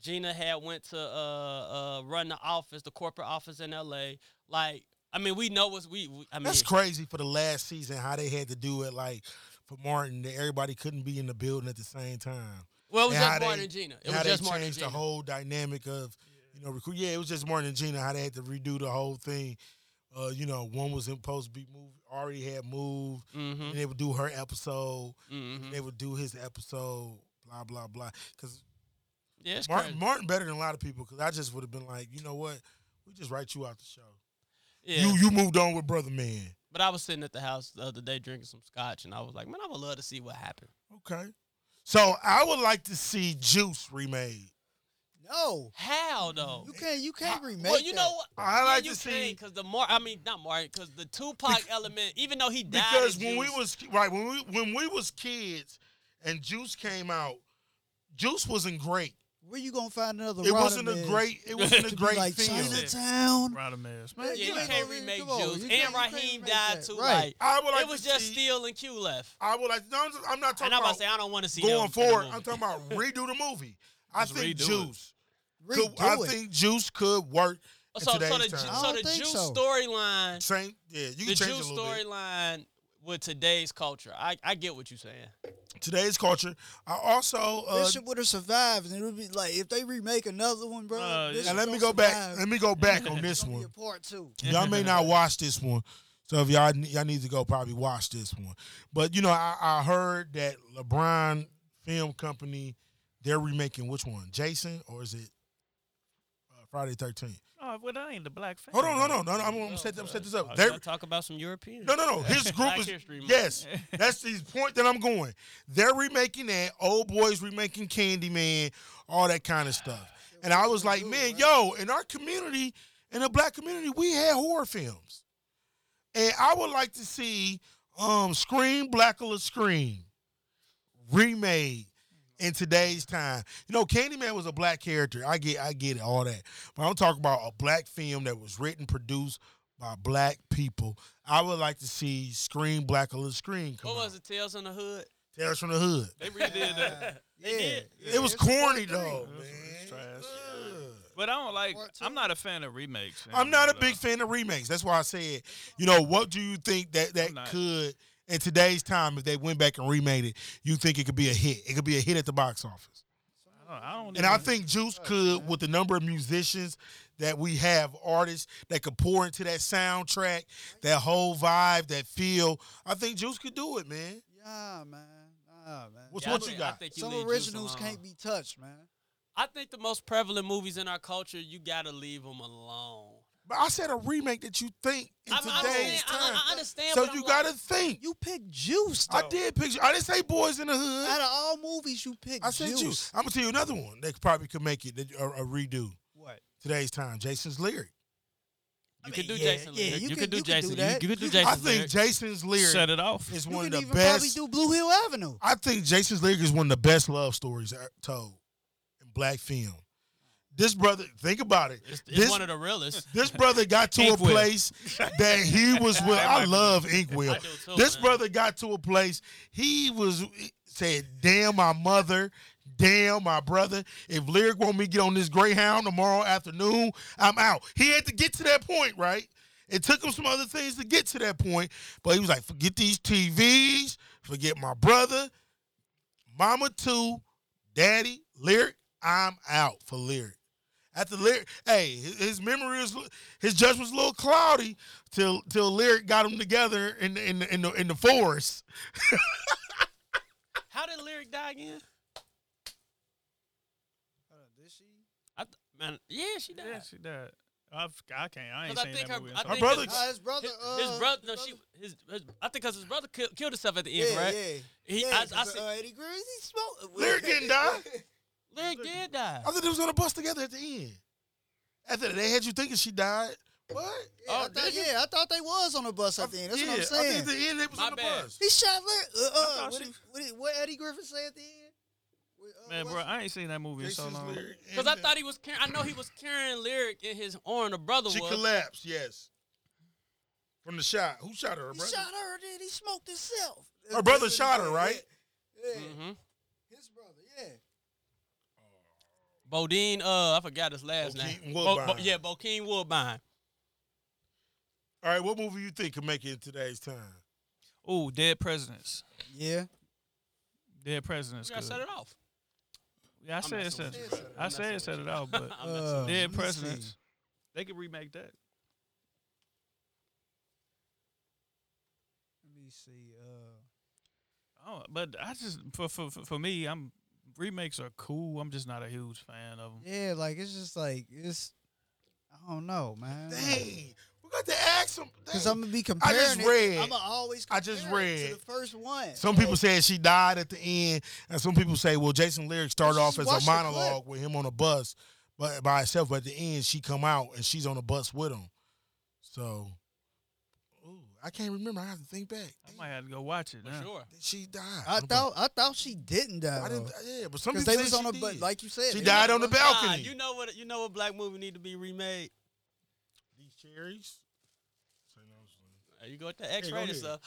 Gina had went to run the corporate office in L.A. Like, I mean, we know what's I mean, that's crazy for the last season how they had to do it. Like for Martin, everybody couldn't be in the building at the same time. Well, it was just Martin and Gina. It was just Martin and Gina. The whole dynamic of recruit. Yeah, it was just Martin and Gina. How they had to redo the whole thing. One was supposed to be moved, already had moved. Mm-hmm. And they would do her episode. Mm-hmm. And they would do his episode. Blah blah blah. Because yeah, Martin better than a lot of people because I just would have been like, you know what, we just write you out the show. Yeah. You moved on with Brother Man. But I was sitting at the house the other day drinking some scotch, and I was like, man, I would love to see what happened. Okay. So I would like to see Juice remade. No. How though? You can't remake that. Well, you know what? I like to see because the Tupac element, even though he died. Because when we was kids, and Juice came out, Juice wasn't great. Where you gonna find another? It wasn't a great like film. Chinatown. Rodamez. Man, you can't remake Juice. And Raheem died too. Right. It was just Steele and Q left. I'm not talking about I don't want to see going forward. I'm talking about redo the movie. I think Juice could work. So the Juice storyline. Same. Yeah, you can change it a little bit. The Juice storyline with today's culture. I get what you're saying. Today's culture. I also Bishop would have survived, and it would be like if they remake another one, bro. Let me go back on this one. Part two. Y'all may not watch this one, so if y'all need to go probably watch this one. But I heard that LeBron Film Company, they're remaking which one, Jason, or is it Friday 13th? Oh, well, that ain't the black family. Hold on. No. I'm going to set this up. They're talk about some Europeans. No. His group is, yes, that's the point that I'm going. They're remaking that. Old Boys remaking Candyman, all that kind of stuff. And I was like, man, in our community, in the black community, we had horror films. And I would like to see Scream, Blackula Scream remade. In today's time, Candyman was a black character. I get it, all that. But I'm talking about a black film that was written, produced by black people. I would like to see Scream, Blackula Scream. What was it? Tales from the Hood. Tales from the Hood. They redid that. Yeah. It was corny though, man. It was trash. But I'm not a fan of remakes. I'm not a big fan of remakes. That's why I said, what do you think that could? In today's time, if they went back and remade it, you think it could be a hit. It could be a hit at the box office. I think Juice could, with the number of musicians that we have, artists that could pour into that soundtrack, that whole vibe, that feel. I think Juice could do it, man. Yeah, man. What you got? I think some originals can't be touched, man. I think the most prevalent movies in our culture, you got to leave them alone. But I said a remake that you think in today's time. I understand. So you got to think. You picked Juice, though. I did pick Juice. I didn't say Boys in the Hood. Out of all movies, you picked Juice. I said Juice. I'm going to tell you another one that probably could make it a redo. today's time. Jason's lyric. You could do Jason's lyric. You could do Jason's lyric. I think Jason's lyric. Shut it off. Is one of the best. Probably do Blue Hill Avenue. I think Jason's lyric is one of the best love stories told in black film. This brother, think about it. It's one of the realest. This brother got to a place that he was with. I love Inkwell. This brother got to a place he was said, "Damn my mother, damn my brother. If Lyric want me to get on this Greyhound tomorrow afternoon, I'm out." He had to get to that point, right? It took him some other things to get to that point, but he was like, "Forget these TVs, forget my brother, mama too, daddy, Lyric, I'm out for Lyric." After Lyric, hey, his memory is, his judgment was a little cloudy till Lyric got them together in the forest. How did Lyric die again? Did she? She died. Yeah, she died. I can't. I ain't seen that movie. Her brother, his brother killed himself at the end, right? Yeah. Eddie Griffin, he smoked. Lyric didn't die. Lyric did die. I thought they was gonna bust together at the end. After they had you thinking she died. What? Yeah, I thought they was on the bus at the end. That's what I'm saying. I think at the end they was on the bus. He shot Lyric. What Eddie Griffin say at the end? I ain't seen that movie in so long. Because I thought he was carrying, I know he was carrying Lyric in his arm. The brother She collapsed, yes. From the shot. Who shot her brother? He shot her, then he smoked himself. Her brother shot her, right? Yeah. Mm-hmm. His brother, yeah. Bodine, I forgot his last name. Woodbine. Bokeem Woodbine. All right, what movie you think could make it in today's time? Ooh, Dead Presidents. Yeah. Dead Presidents. You gotta set it off. Yeah, I said it off, but Dead Presidents. They could remake that. Let me see. But I just for me, remakes are cool. I'm just not a huge fan of them. Yeah, I don't know, man. Dang. We got to ask them. Because I'm going to be comparing I just read. To the first one. Some people said she died at the end, and some people say, well, Jason Lyric started off as a monologue with him on a bus but by herself, but at the end, she come out, and she's on a bus with him. So, I can't remember. I have to think back. I might have to go watch it. For sure. She died. I thought she didn't die. But some people said she did. Like you said. She died on the balcony. You know what black movie need to be remade? Cherries. You go with the X-rated stuff.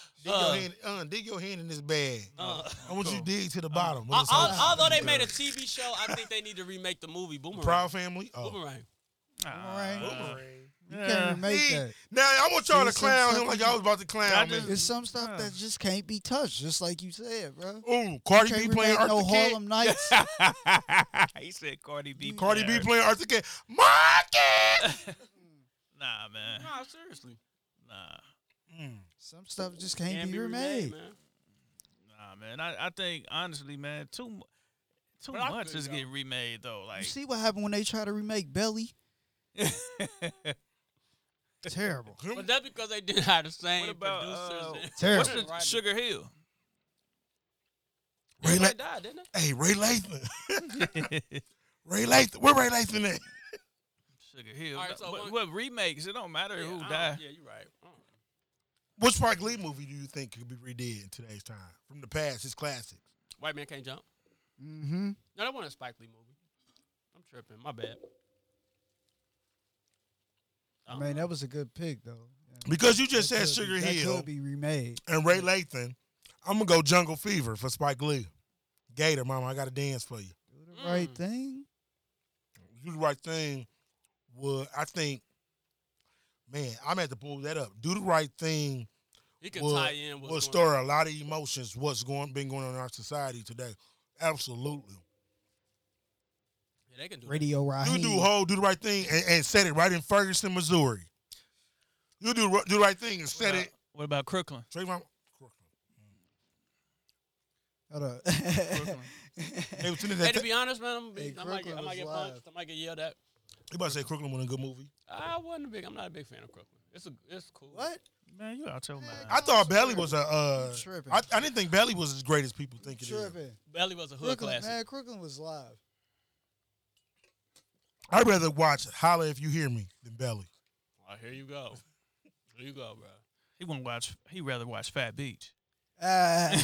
Dig your hand in this bag. I want you to dig to the bottom. Although they made a TV show, I think they need to remake the movie Boomerang. Proud Family. Boomerang. Boomerang. You can't remake that. Now I want y'all to clown him like y'all was about to clown me. There's some stuff that just can't be touched, just like you said, bro. Ooh, Cardi B playing Eartha Kitt. Harlem Nights. He said Cardi B. Cardi B playing Eartha Kitt. Market. Nah, man. Nah, seriously. Nah. Some stuff just can't be remade. Man. Nah, man. I think, honestly, man, too much is getting remade, though. Like, you see what happened when they try to remake Belly? Terrible. But that's because they didn't have the same producers. Terrible. What's Sugar Hill? Ray died, didn't they? Hey, Ray Latham. Ray Latham. Where Ray Latham at? Sugar Hill. Right, so what remakes? It don't matter who died. Yeah, you're right. What Spike Lee movie do you think could be redid in today's time? From the past, his classics. White Man Can't Jump. Mm-hmm. No, that wasn't a Spike Lee movie. I'm tripping. My bad. Man, that was a good pick, though. Because you just said Sugar Hill. That could be remade. And Ray Latham. I'm going to go Jungle Fever for Spike Lee. Gator, mama, I got to dance for you. Do the right thing. Do the right thing. Well, I think, man, I'm going to have to pull that up. Do the right thing. It can tie in. Will stir a lot of emotions. What's been going on in our society today? Absolutely. Yeah, they can do Radio Raheem. You do do the right thing and set it right in Ferguson, Missouri. You do the right thing and set it. What about Crooklyn? Trayvon. Hold up. Hey, to be honest, man, I might get punched. I might get yelled at. You about to say Crooklyn was a good movie? I'm not a big fan of Crooklyn. It's cool. What? Man, you out your mind. I thought Belly was a... I didn't think Belly was as great as people think it is. Belly was a hood classic. Man, Crooklyn was live. I'd rather watch Holla If You Hear Me than Belly. Well, here you go. Here you go, bro. He wouldn't watch. He'd rather watch Fat Beach. Hey,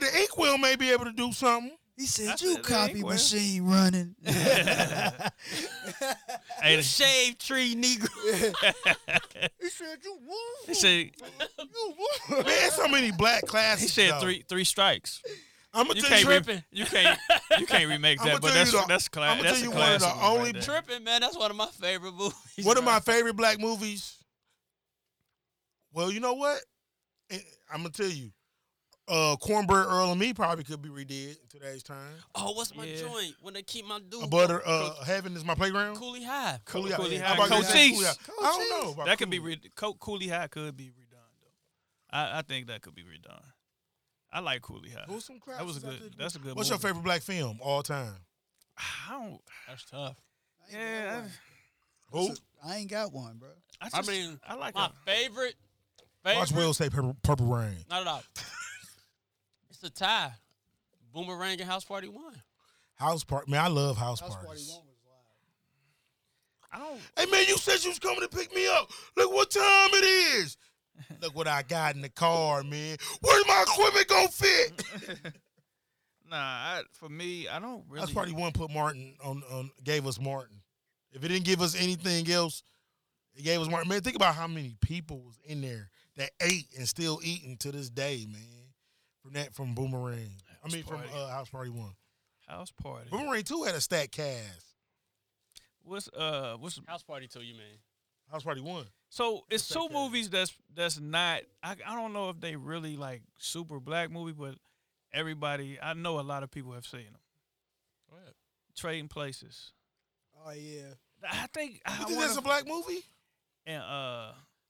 the Inkwell may be able to do something. He said, I "You said copy machine running." Hey, the shade tree Negro. He said, "You won." He said, "You won." Man, so many black classics. He said, though. Three strikes." I'm gonna tell you, you can't remake that, but that's classic. I'm gonna tell you one of the only like tripping, man. That's one of my favorite movies. One of my favorite black movies. Well, you know what? I'm gonna tell you, Cornbread Earl and Me probably could be redid in today's time. Oh, what's my joint when they keep my dude? Heaven Is My Playground. Cooley High. Cooley High. I don't know. About that could be Cooley High could be redone though. I think that could be redone. I like Cooley High. That's a good. What's movie. Your favorite black film all time? That's tough. Yeah. I ain't got one, bro. I like my favorite. Watch Will say Purple Rain. Not at all. It's a tie. Boomerang and House Party 1. House Party. Man, I love House Parties. House Party 1 was live. Hey, man, you said you was coming to pick me up. Look what time it is. Look what I got in the car, man. Where's my equipment gonna fit? For me, I don't really. That's probably one put Martin on gave us Martin. If it didn't give us anything else, it gave us Martin. Man, think about how many people was in there that ate and still eating to this day, man. From Boomerang. From House Party 1. House Party. Boomerang 2 had a stacked cast. What's House Party 2? You mean House Party 1? So it's two movies that's not. I don't know if they really like super black movie, but everybody I know a lot of people have seen them. Go ahead. Trading Places. Oh yeah. You think that's a black movie? And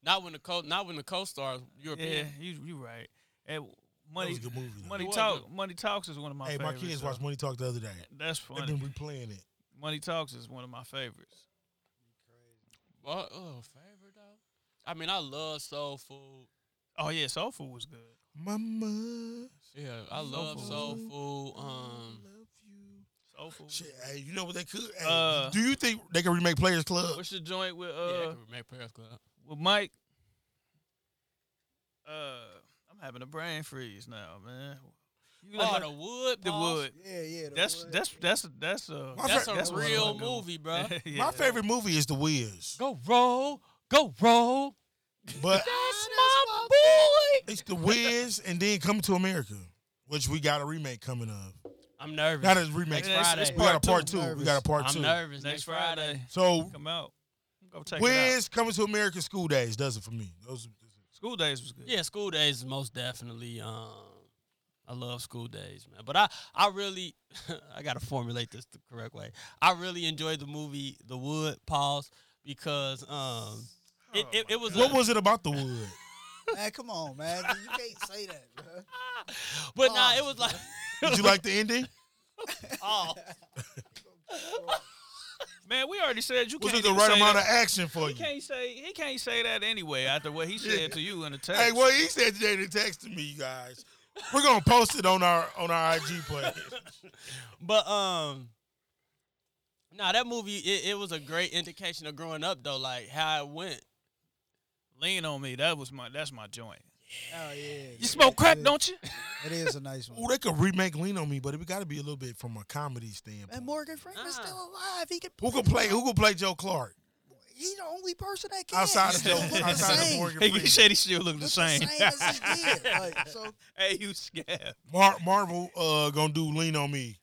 not when the co-stars European. Yeah, you right. And Money that was a good movie. Money Talks is one of my favorites. My kids watched Money Talk the other day. That's funny. They've been replaying it. Money Talks is one of my favorites. Well, favorite though? I mean, I love Soul Food. Oh yeah, Soul Food was good. Mama. Yeah, I love Soul Food. I love you. Soul Food. Shit, hey, you know what they could? Hey, do you think they can remake Players Club? What's the joint with? Yeah, they can remake Players Club with Mike. I'm having a brain freeze now, man. The wood. Yeah. That's a real movie, bro. Yeah. My favorite movie is The Wiz. Go roll. But that's my boy. It's The Wiz, and then Coming to America, which we got a remake coming up. I'm nervous. Not a remake. Next Friday. We got a part two. I'm nervous. Next Friday. So come out. Go check Wiz, it out. Wiz, Coming to America, School Days does it for me. School Days was good. Yeah, School Days most definitely. I love School Days, man. But I really, I got to formulate this the correct way. I really enjoyed the movie The Wood, because it was. What was it about The Wood? Man, come on, man. You can't say that, bro. But it was like. Did you like the ending? Oh. Man, we already said you can't. Was it the right amount of action for you? He can't say that anyway after what he said to you in the text. Hey, what he said today in the text to me, you guys. We're gonna post it on our IG page. But that movie it was a great indication of growing up though, like how it went. Lean on Me, that's my joint. Oh yeah. You smoke crack, don't you? It is a nice one. Oh, they could remake Lean on Me, but it got to be a little bit from a comedy standpoint. And Morgan Freeman's still alive. He could play. Who could play Joe Clark? He's the only person that can. Outside of Morgan Freeman. He said he still look the same. As he did. Like, so. Hey, you scared. Marvel gonna do Lean on Me.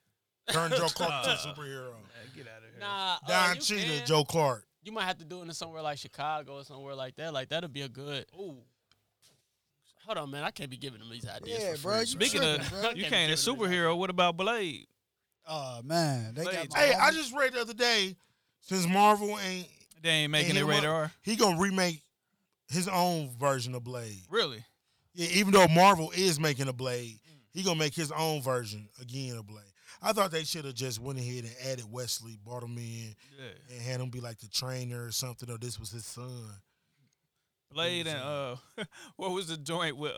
Turn Joe Clark into a superhero. Get out of here. Nah, Don Cheadle, Joe Clark. You might have to do it in somewhere like Chicago or somewhere like that. Like that'd be a good. Ooh. Hold on, man. I can't be giving them these ideas. Yeah, for free, bro. You can't a superhero. What about Blade? Oh, man. I just read the other day, since Marvel ain't making it rated R. He going to remake his own version of Blade. Really? Yeah, even though Marvel is making a Blade, he going to make his own version again of Blade. I thought they should have just went ahead and added Wesley, brought him in, and had him be like the trainer or something, or this was his son. Blade and what was the joint with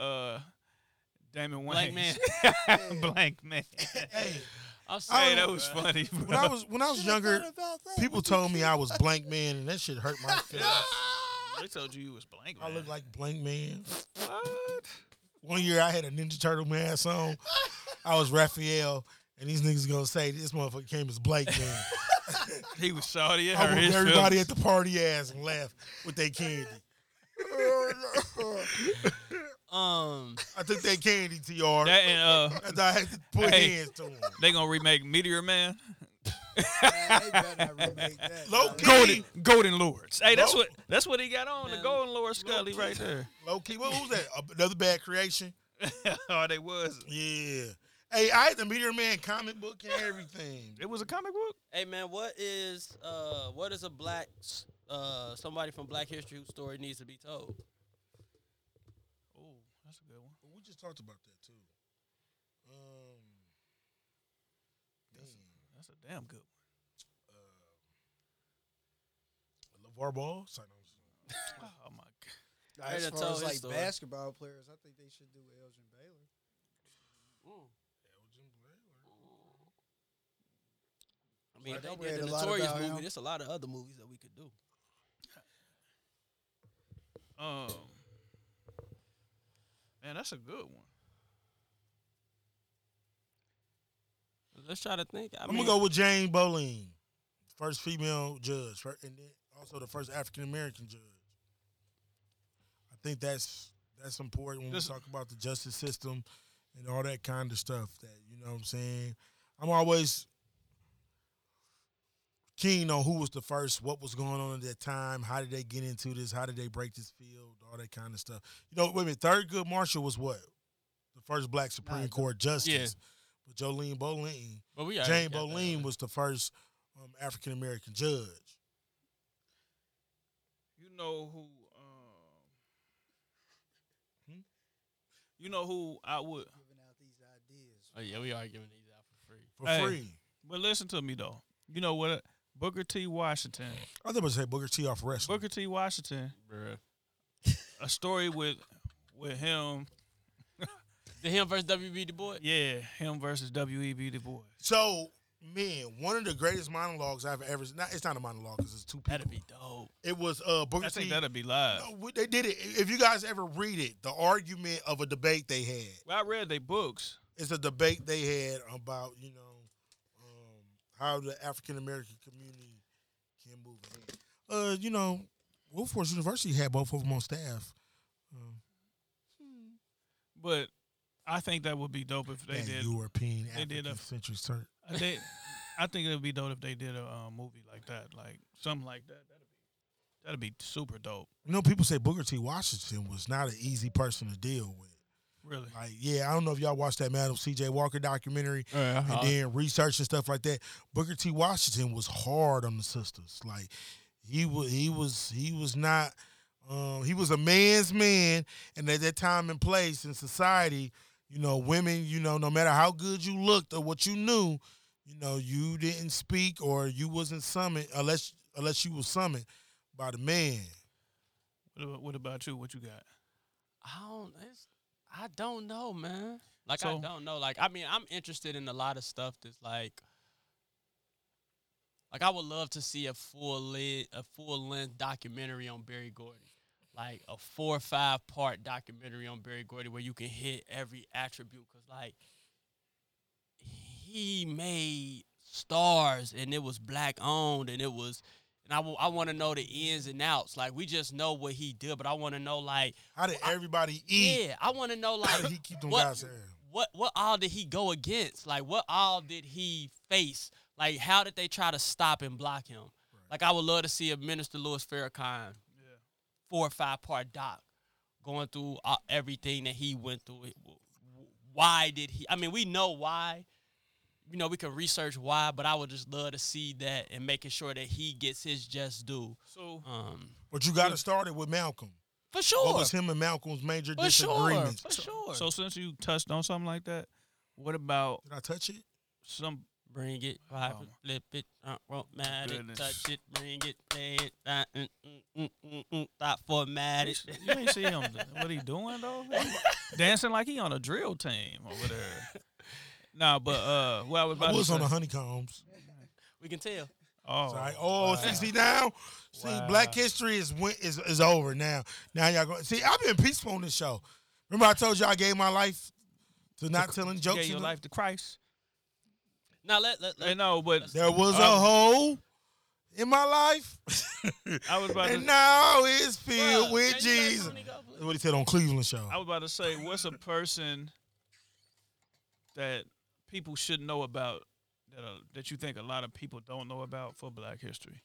Damon Wayans? Blank Man. Blank Man. Hey, I'm saying that was funny. Bro. When I was younger, people told me I was Blank Man, and that shit hurt my feelings. They told you was Blank Man. I look like Blank Man. What? One year I had a Ninja Turtle mask on. I was Raphael, and these niggas gonna say this motherfucker came as Blank Man. He was shawty. I woke everybody at the party ass and laughed with their candy. I took that candy, TR. That and I had to put hands to him. They gonna remake Meteor Man. Yeah, they better not remake that. Golden Lords. Hey, that's what he got on, the Golden Lord Scully right there. Low key, what was that? Another bad creation. Oh, they was. Yeah. Hey, I had the Meteor Man comic book and everything. It was a comic book? Hey man, what is a black somebody from Black History whose story needs to be told? Oh, that's a good one. Well, we just talked about that too. That's a damn good one. LeVar Ball. Oh my god. Now, as far as like story. Basketball players, I think they should do Elgin Baylor. Ooh. Elgin Baylor. I mean, like they did the Notorious movie. There's a lot of other movies that we could do. Man, that's a good one. Let's try to think. I'm gonna go with Jane Bolin, first female judge, and then also the first African American judge. I think that's important when we talk about the justice system and all that kind of stuff. That, you know what I'm saying? I'm always keen on who was the first, what was going on at that time, how did they get into this, how did they break this field, all that kind of stuff. You know, wait a minute, Thurgood Marshall was what? The first black Supreme Court justice. Yeah. But Jane Bolin was the first African American judge. You know who? You know who I would. Giving out these ideas. Oh yeah, we are giving these out for free. But listen to me though. You know what? Booker T. Washington. I thought I was gonna say Booker T. off wrestling. Booker T. Washington. Bruh. A story with him. Him versus W.E.B. Du Bois? Yeah, him versus W.E.B. Du Bois. So, man, one of the greatest monologues I've ever seen. It's not a monologue because it's two people. That'd be dope. It was Booker T. I think that'd be live. No, they did it. If you guys ever read it, the argument of a debate they had. Well, I read their books. It's a debate they had about, you know, how the African-American community can move ahead. You know, Wilberforce University had both of them on staff. But I think that would be dope if they did. European, they did a century search. I think it would be dope if they did a movie like that, like something like that. That'd be super dope. You know, people say Booker T. Washington was not an easy person to deal with. Really? Like, yeah, I don't know if y'all watched that Madam C.J. Walker documentary and then research and stuff like that. Booker T. Washington was hard on the sisters. Like, he was not. He was a man's man, and at that time and place in society. You know, women, you know, no matter how good you looked or what you knew, you know, you didn't speak or you wasn't summoned unless you was summoned by the man. What about you? What you got? I don't know, man. Like, so, I don't know. Like, I mean, I'm interested in a lot of stuff that's like I would love to see a full length documentary on Barry Gordy. Like a 4 or 5 part documentary on Barry Gordy where you can hit every attribute, because like he made stars and it was black owned and it was, and I want to know the ins and outs. Like, we just know what he did, but I want to know like how did everybody eat? Yeah, I want to know like how did he keep them guys there? What all did he go against? Like, what all did he face? Like, how did they try to stop and block him? Right. Like, I would love to see a Minister Louis Farrakhan 4 or 5 part doc going through everything that he went through. Why did he? I mean, we know why. You know, we can research why, but I would just love to see that and making sure that he gets his just due. So, but you got to start it with Malcolm. For sure. What was him and Malcolm's major disagreements? For sure. So since you touched on something like that, what about... Did I touch it? Some... Bring it, vibe it, flip it, format it, touch it, bring it, play it, format it. You ain't see him. What he doing though? Dancing like he on a drill team over there. Nah, but what I was about to say. I was on the honeycombs. We can tell. Oh, so wow. 60 down. See, wow. Black history is over now. Now y'all go. See, I've been peaceful on this show. Remember I told you I gave my life to not telling jokes. You gave your life to Christ. Now let no, but there was a hole in my life. I was about and now it's filled with Jesus. That's what he said on Cleveland show. I was about to say, what's a person that people should know about that you think a lot of people don't know about for Black history?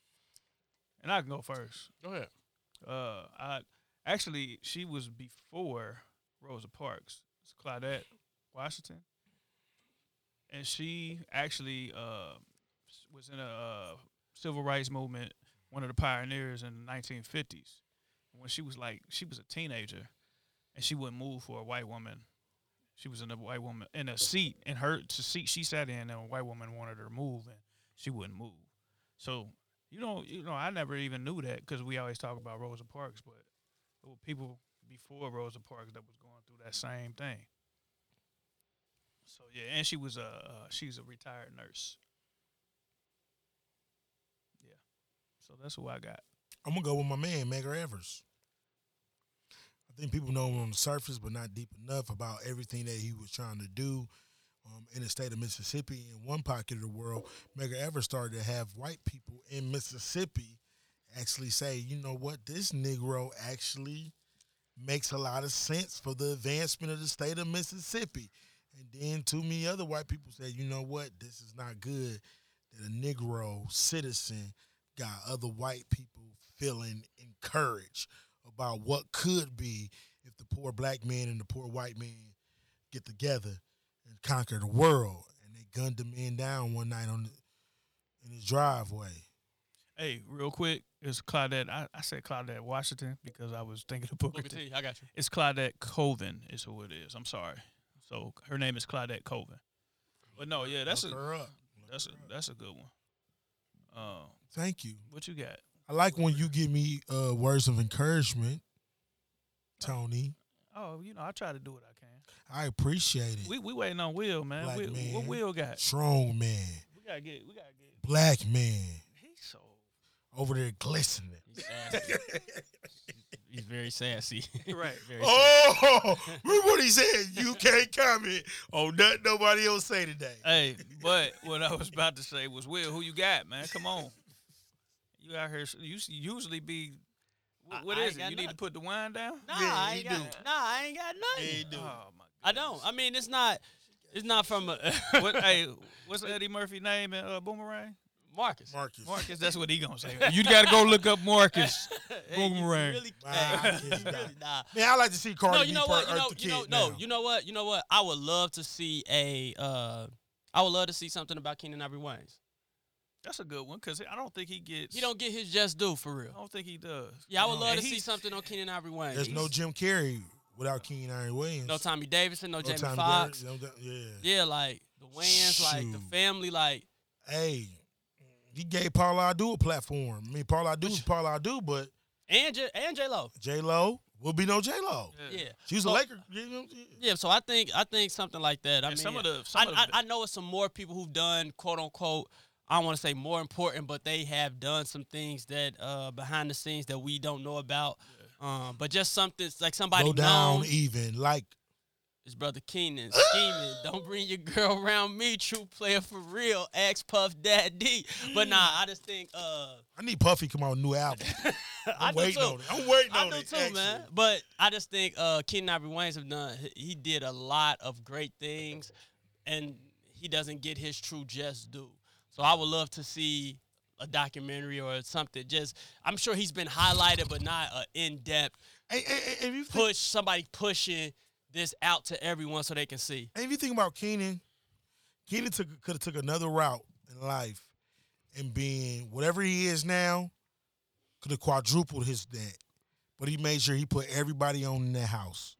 And I can go first. Go ahead. She was before Rosa Parks. It's Claudette Washington. And she actually was in a civil rights movement, one of the pioneers in the 1950s. When she was a teenager, and she wouldn't move for a white woman. She was in a white woman in a seat, in her seat she sat in, and a white woman wanted her to move, and she wouldn't move. So I never even knew that because we always talk about Rosa Parks, but there were people before Rosa Parks that was going through that same thing. So yeah, and she's a retired nurse. Yeah, so that's who I got. I'm gonna go with my man, Medgar Evers. I think people know him on the surface, but not deep enough about everything that he was trying to do in the state of Mississippi. In one pocket of the world, Medgar Evers started to have white people in Mississippi actually say, you know what, this Negro actually makes a lot of sense for the advancement of the state of Mississippi. And then too many other white people said, you know what, this is not good that a Negro citizen got other white people feeling encouraged about what could be if the poor black man and the poor white man get together and conquer the world. And they gunned the man down one night in his driveway. Hey, real quick, it's Claudette. I said Claudette Washington because I was thinking of Booker T. I got you. It's Claudette Colvin is who it is. I'm sorry. So her name is Claudette Colvin. But no, yeah, that's a good one. Thank you. What you got? I like when you give me words of encouragement, Tony. Oh, I try to do what I can. I appreciate it. We waiting on Will, man. Black man. What Will got? Strong man. We gotta get. Black man. He's so over there glistening. He's sassy. He's very sassy. Right. Very sassy. Remember what he said? You can't comment on nothing nobody else say today. Hey, but what I was about to say was, Will, who you got, man? Come on. You out here, you usually be, what is it? You need to put the wine down? I ain't got nothing. Yeah, do. Oh, my goodness. I don't. I mean, it's not from a. What's Eddie Murphy's name in Boomerang? Marcus. Marcus, that's what he gonna say. You gotta go look up Marcus. Boomerang. Nah. Man, I like to see Cardi B. You know what? I would love to see something about Kenan Ivory Wayans. That's a good one because I don't think he gets. He don't get his just due for real. I don't think he does. Yeah, I would love to see something on Kenan Ivory Wayans. There's no Jim Carrey without Kenan Ivory Wayans. No Tommy Davidson. No Jamie Foxx. Yeah, like the Wayans, like the family, like. Hey, he gave Paula Abdul a platform. I mean, Paula Abdul's Paula Abdul, but and J-Lo. J-Lo will be no J-Lo. Yeah, she's a Laker. Yeah, so I think something like that. I know it's some more people who've done quote unquote. I don't want to say more important, but they have done some things that behind the scenes that we don't know about. Yeah. But just something like somebody known. Go down known, even like his brother Kenan scheming. Don't bring your girl around me, true player for real. Ask Puff Daddy. But nah, I just think I need Puffy to come out with a new album. I'm waiting on it, man. But I just think Kenan Ivory Wayans have done. He did a lot of great things, and he doesn't get his true just due. So I would love to see a documentary or something. Just, I'm sure he's been highlighted, but not an in-depth somebody pushing this out to everyone so they can see. And if you think about Kenan could have took another route in life and being whatever he is now, could have quadrupled his debt. But he made sure he put everybody on in that house.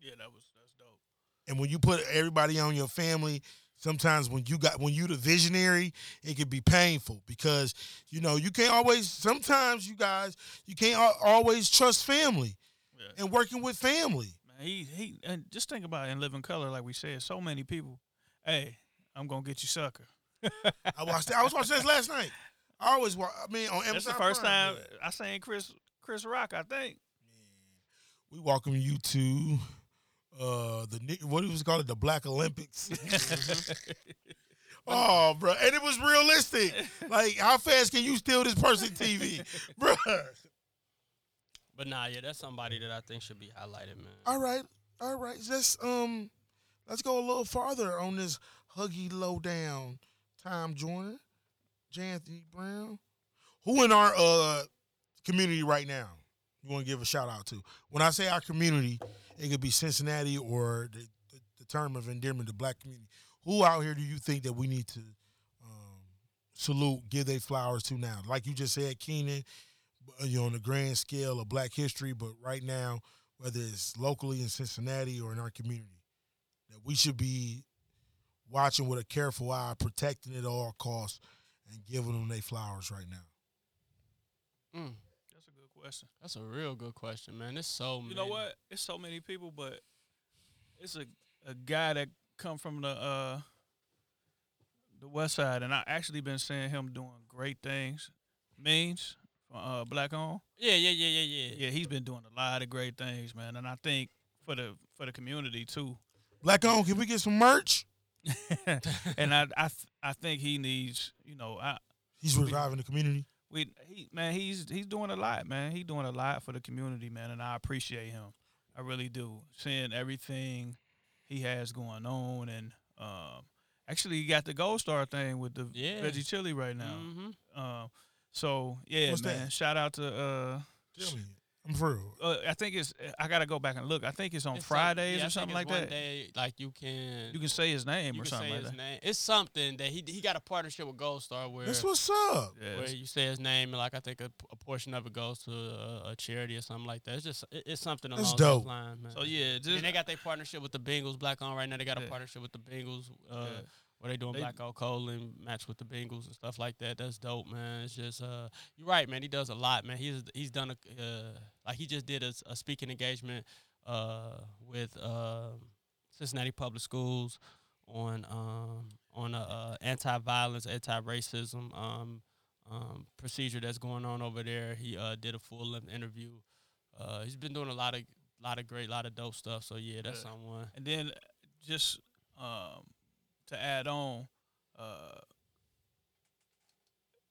Yeah, that's dope. And when you put everybody on your family, sometimes when you the visionary, it can be painful because, you can't always, sometimes you guys, you can't always trust family and working with family. Man, and just think about it in Living Color, like we said, so many people. Hey, I'm gonna get you, sucker. I watched that. I was watching this last night. I always watch. I mean, on Amazon. That's the first time I seen Chris Rock, I think. Man. We welcome you to what it was called, the Black Olympics. Oh, bro, and it was realistic. Like, how fast can you steal this person's TV, bro? But nah, yeah, that's somebody that I think should be highlighted, man. All right. Let's go a little farther on this Huggy Lowdown. Tom Joyner, J'Anthony Brown. Who in our community right now you want to give a shout out to? When I say our community, it could be Cincinnati or the term of endearment, the black community. Who out here do you think that we need to salute, give their flowers to now? Like you just said, Kenan, you're on the grand scale of black history, but right now, whether it's locally in Cincinnati or in our community, that we should be watching with a careful eye, protecting at all costs, and giving them their flowers right now. That's a good question. That's a real good question, man. It's so many. You know what? It's so many people, but it's a guy that come from the West Side, and I actually been seeing him doing great things. Means from Black On. Yeah. Yeah, he's been doing a lot of great things, man, and I think for the community too. Black On, can we get some merch? And I think he needs, he's reviving the community. He's doing a lot, man. He's doing a lot for the community, man, and I appreciate him. I really do. Seeing everything he has going on, and actually he got the Gold Star thing with the veggie chili right now. Mm-hmm. What's man, that? Shout out to chili. I'm through. I think it's. I gotta go back and look. I think it's on Fridays or something like that. Day, like you can say his name or something like that. Name. It's something that he got a partnership with Gold Star where that's what's up. Where you say his name and like I think a portion of it goes to a charity or something like that. It's just it's something along those lines, man. So yeah, and they got their partnership with the Bengals. Black On right now. They got a partnership with the Bengals. Where they doing Black On Colin match with the Bengals and stuff like that. That's dope, man. It's just you're right, man. He does a lot, man. He's done he just did a speaking engagement with Cincinnati Public Schools on a anti-violence, anti-racism procedure that's going on over there. He did a full-length interview. He's been doing a lot of dope stuff. So yeah, that's someone. And then just to add on,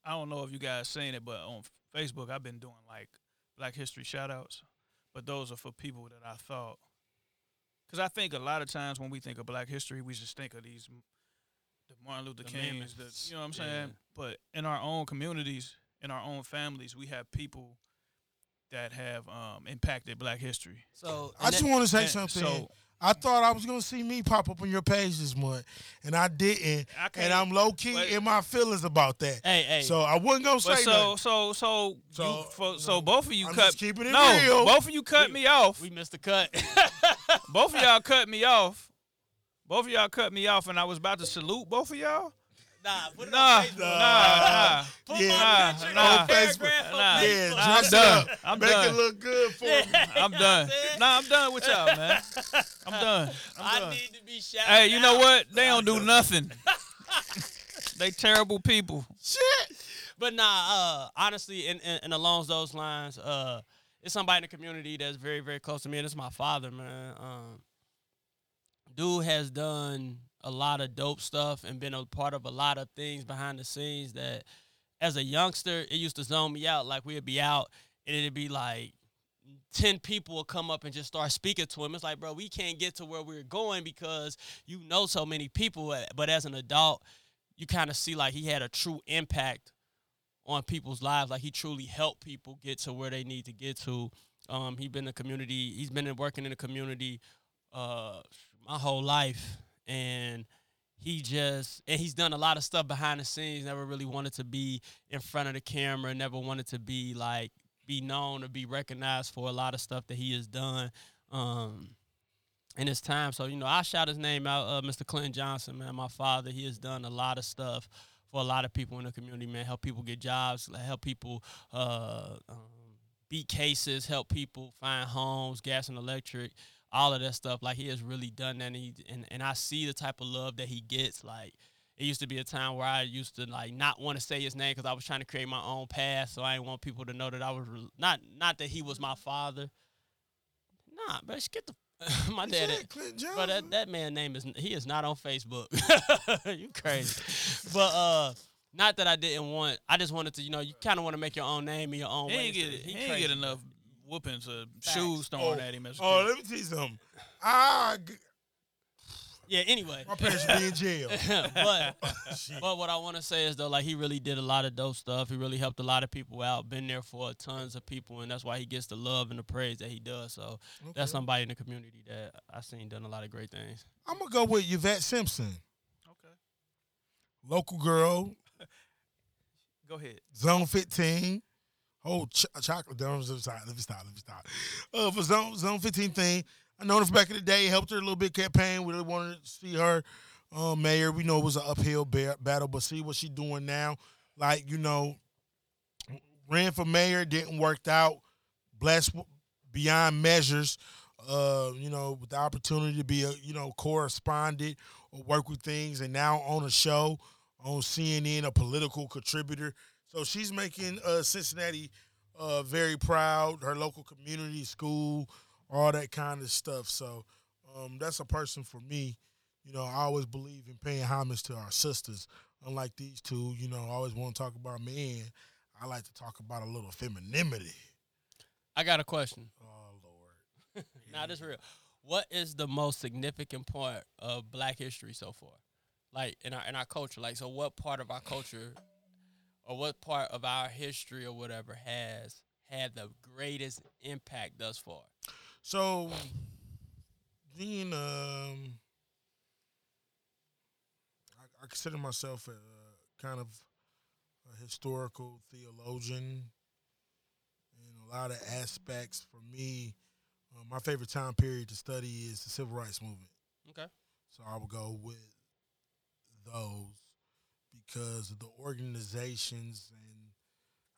I don't know if you guys seen it, but on Facebook I've been doing like Black History shout outs, but those are for people that I thought, because I think a lot of times when we think of Black History, we just think of the Martin Luther Kings, you know what I'm saying? But in our own communities, in our own families, we have people that have impacted Black History. So I just want to say something. So, I thought I was going to see me pop up on your page this month, and I didn't. And I'm low-key in my feelings about that. Hey. So I wasn't going to say that. So both of you I'm cut. Just keeping it real. Both of you cut me off. We missed the cut. Both of y'all cut me off. And I was about to salute both of y'all. Nah. Put my picture on Facebook. I'm done. Make it look good for me. I'm done. I'm done with y'all, man. I need to be shouted out. Hey, you know what? They don't do nothing. They terrible people. Shit. But nah, honestly, and along those lines, it's somebody in the community that's very, very close to me, and it's my father, man. Dude has done a lot of dope stuff and been a part of a lot of things behind the scenes that as a youngster, it used to zone me out. Like we'd be out and it'd be like 10 people would come up and just start speaking to him. It's like, bro, we can't get to where we're going because you know so many people. But as an adult, you kind of see like he had a true impact on people's lives. Like he truly helped people get to where they need to get to. He's been working in the community my whole life. And he's done a lot of stuff behind the scenes, never really wanted to be in front of the camera, never wanted to be like be known or be recognized for a lot of stuff that he has done in his time. So, I shout his name out, Mr. Clinton Johnson, man, my father. He has done a lot of stuff for a lot of people in the community, man, help people get jobs, help people beat cases, help people find homes, gas and electric. all of that stuff. Like, he has really done that, and I see the type of love that he gets. Like, it used to be a time where I used to, like, not want to say his name because I was trying to create my own path, so I didn't want people to know that I was not that he was my father. Nah, but get the my dad. But that man's name is not on Facebook. You crazy. But not that I didn't want. I just wanted to, you kind of want to make your own name in your own way. He ain't get enough whoopings or shoes thrown at him. Oh, let me tell you something. Yeah, anyway. My parents should be in jail. But what I want to say is, though, like, he really did a lot of dope stuff. He really helped a lot of people out, been there for tons of people, and that's why he gets the love and the praise that he does. So that's somebody in the community that I seen done a lot of great things. I'm going to go with Yvette Simpson. Okay. Local girl. Go ahead. Zone 15. Whole chocolate. Let me stop. For Zone 15 thing. I known her from back in the day, helped her a little bit, campaign. We really wanted to see her mayor. We know it was an uphill battle, but see what she's doing now. Like, ran for mayor, didn't work out. Blessed beyond measures, with the opportunity to be a, correspondent or work with things, and now on a show on CNN, a political contributor. So she's making Cincinnati very proud, her local community, school, all that kind of stuff. So that's a person for me. I always believe in paying homage to our sisters. Unlike these two, I always want to talk about men. I like to talk about a little femininity. I got a question. Oh, Lord. Nah, this real. What is the most significant part of black history so far? Like, in our culture? Like, so what part of our culture or what part of our history or whatever has had the greatest impact thus far? So, being, I consider myself a kind of a historical theologian in a lot of aspects. For me, my favorite time period to study is the Civil Rights Movement. Okay. So I would go with those because of the organizations and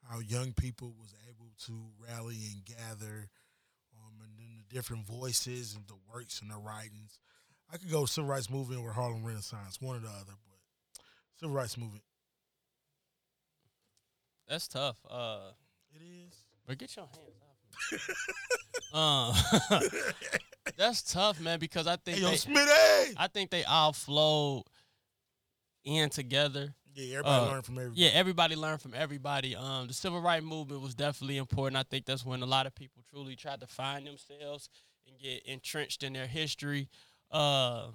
how young people was able to rally and gather, and then the different voices and the works and the writings. I could go Civil Rights Movement or Harlem Renaissance, one or the other, but Civil Rights Movement. That's tough. It is. But get your hands off me. That's tough, man, because I think they all flow in together. Yeah, everybody learned from everybody. Yeah, everybody learned from everybody. The Civil Rights Movement was definitely important. I think that's when a lot of people truly tried to find themselves and get entrenched in their history. The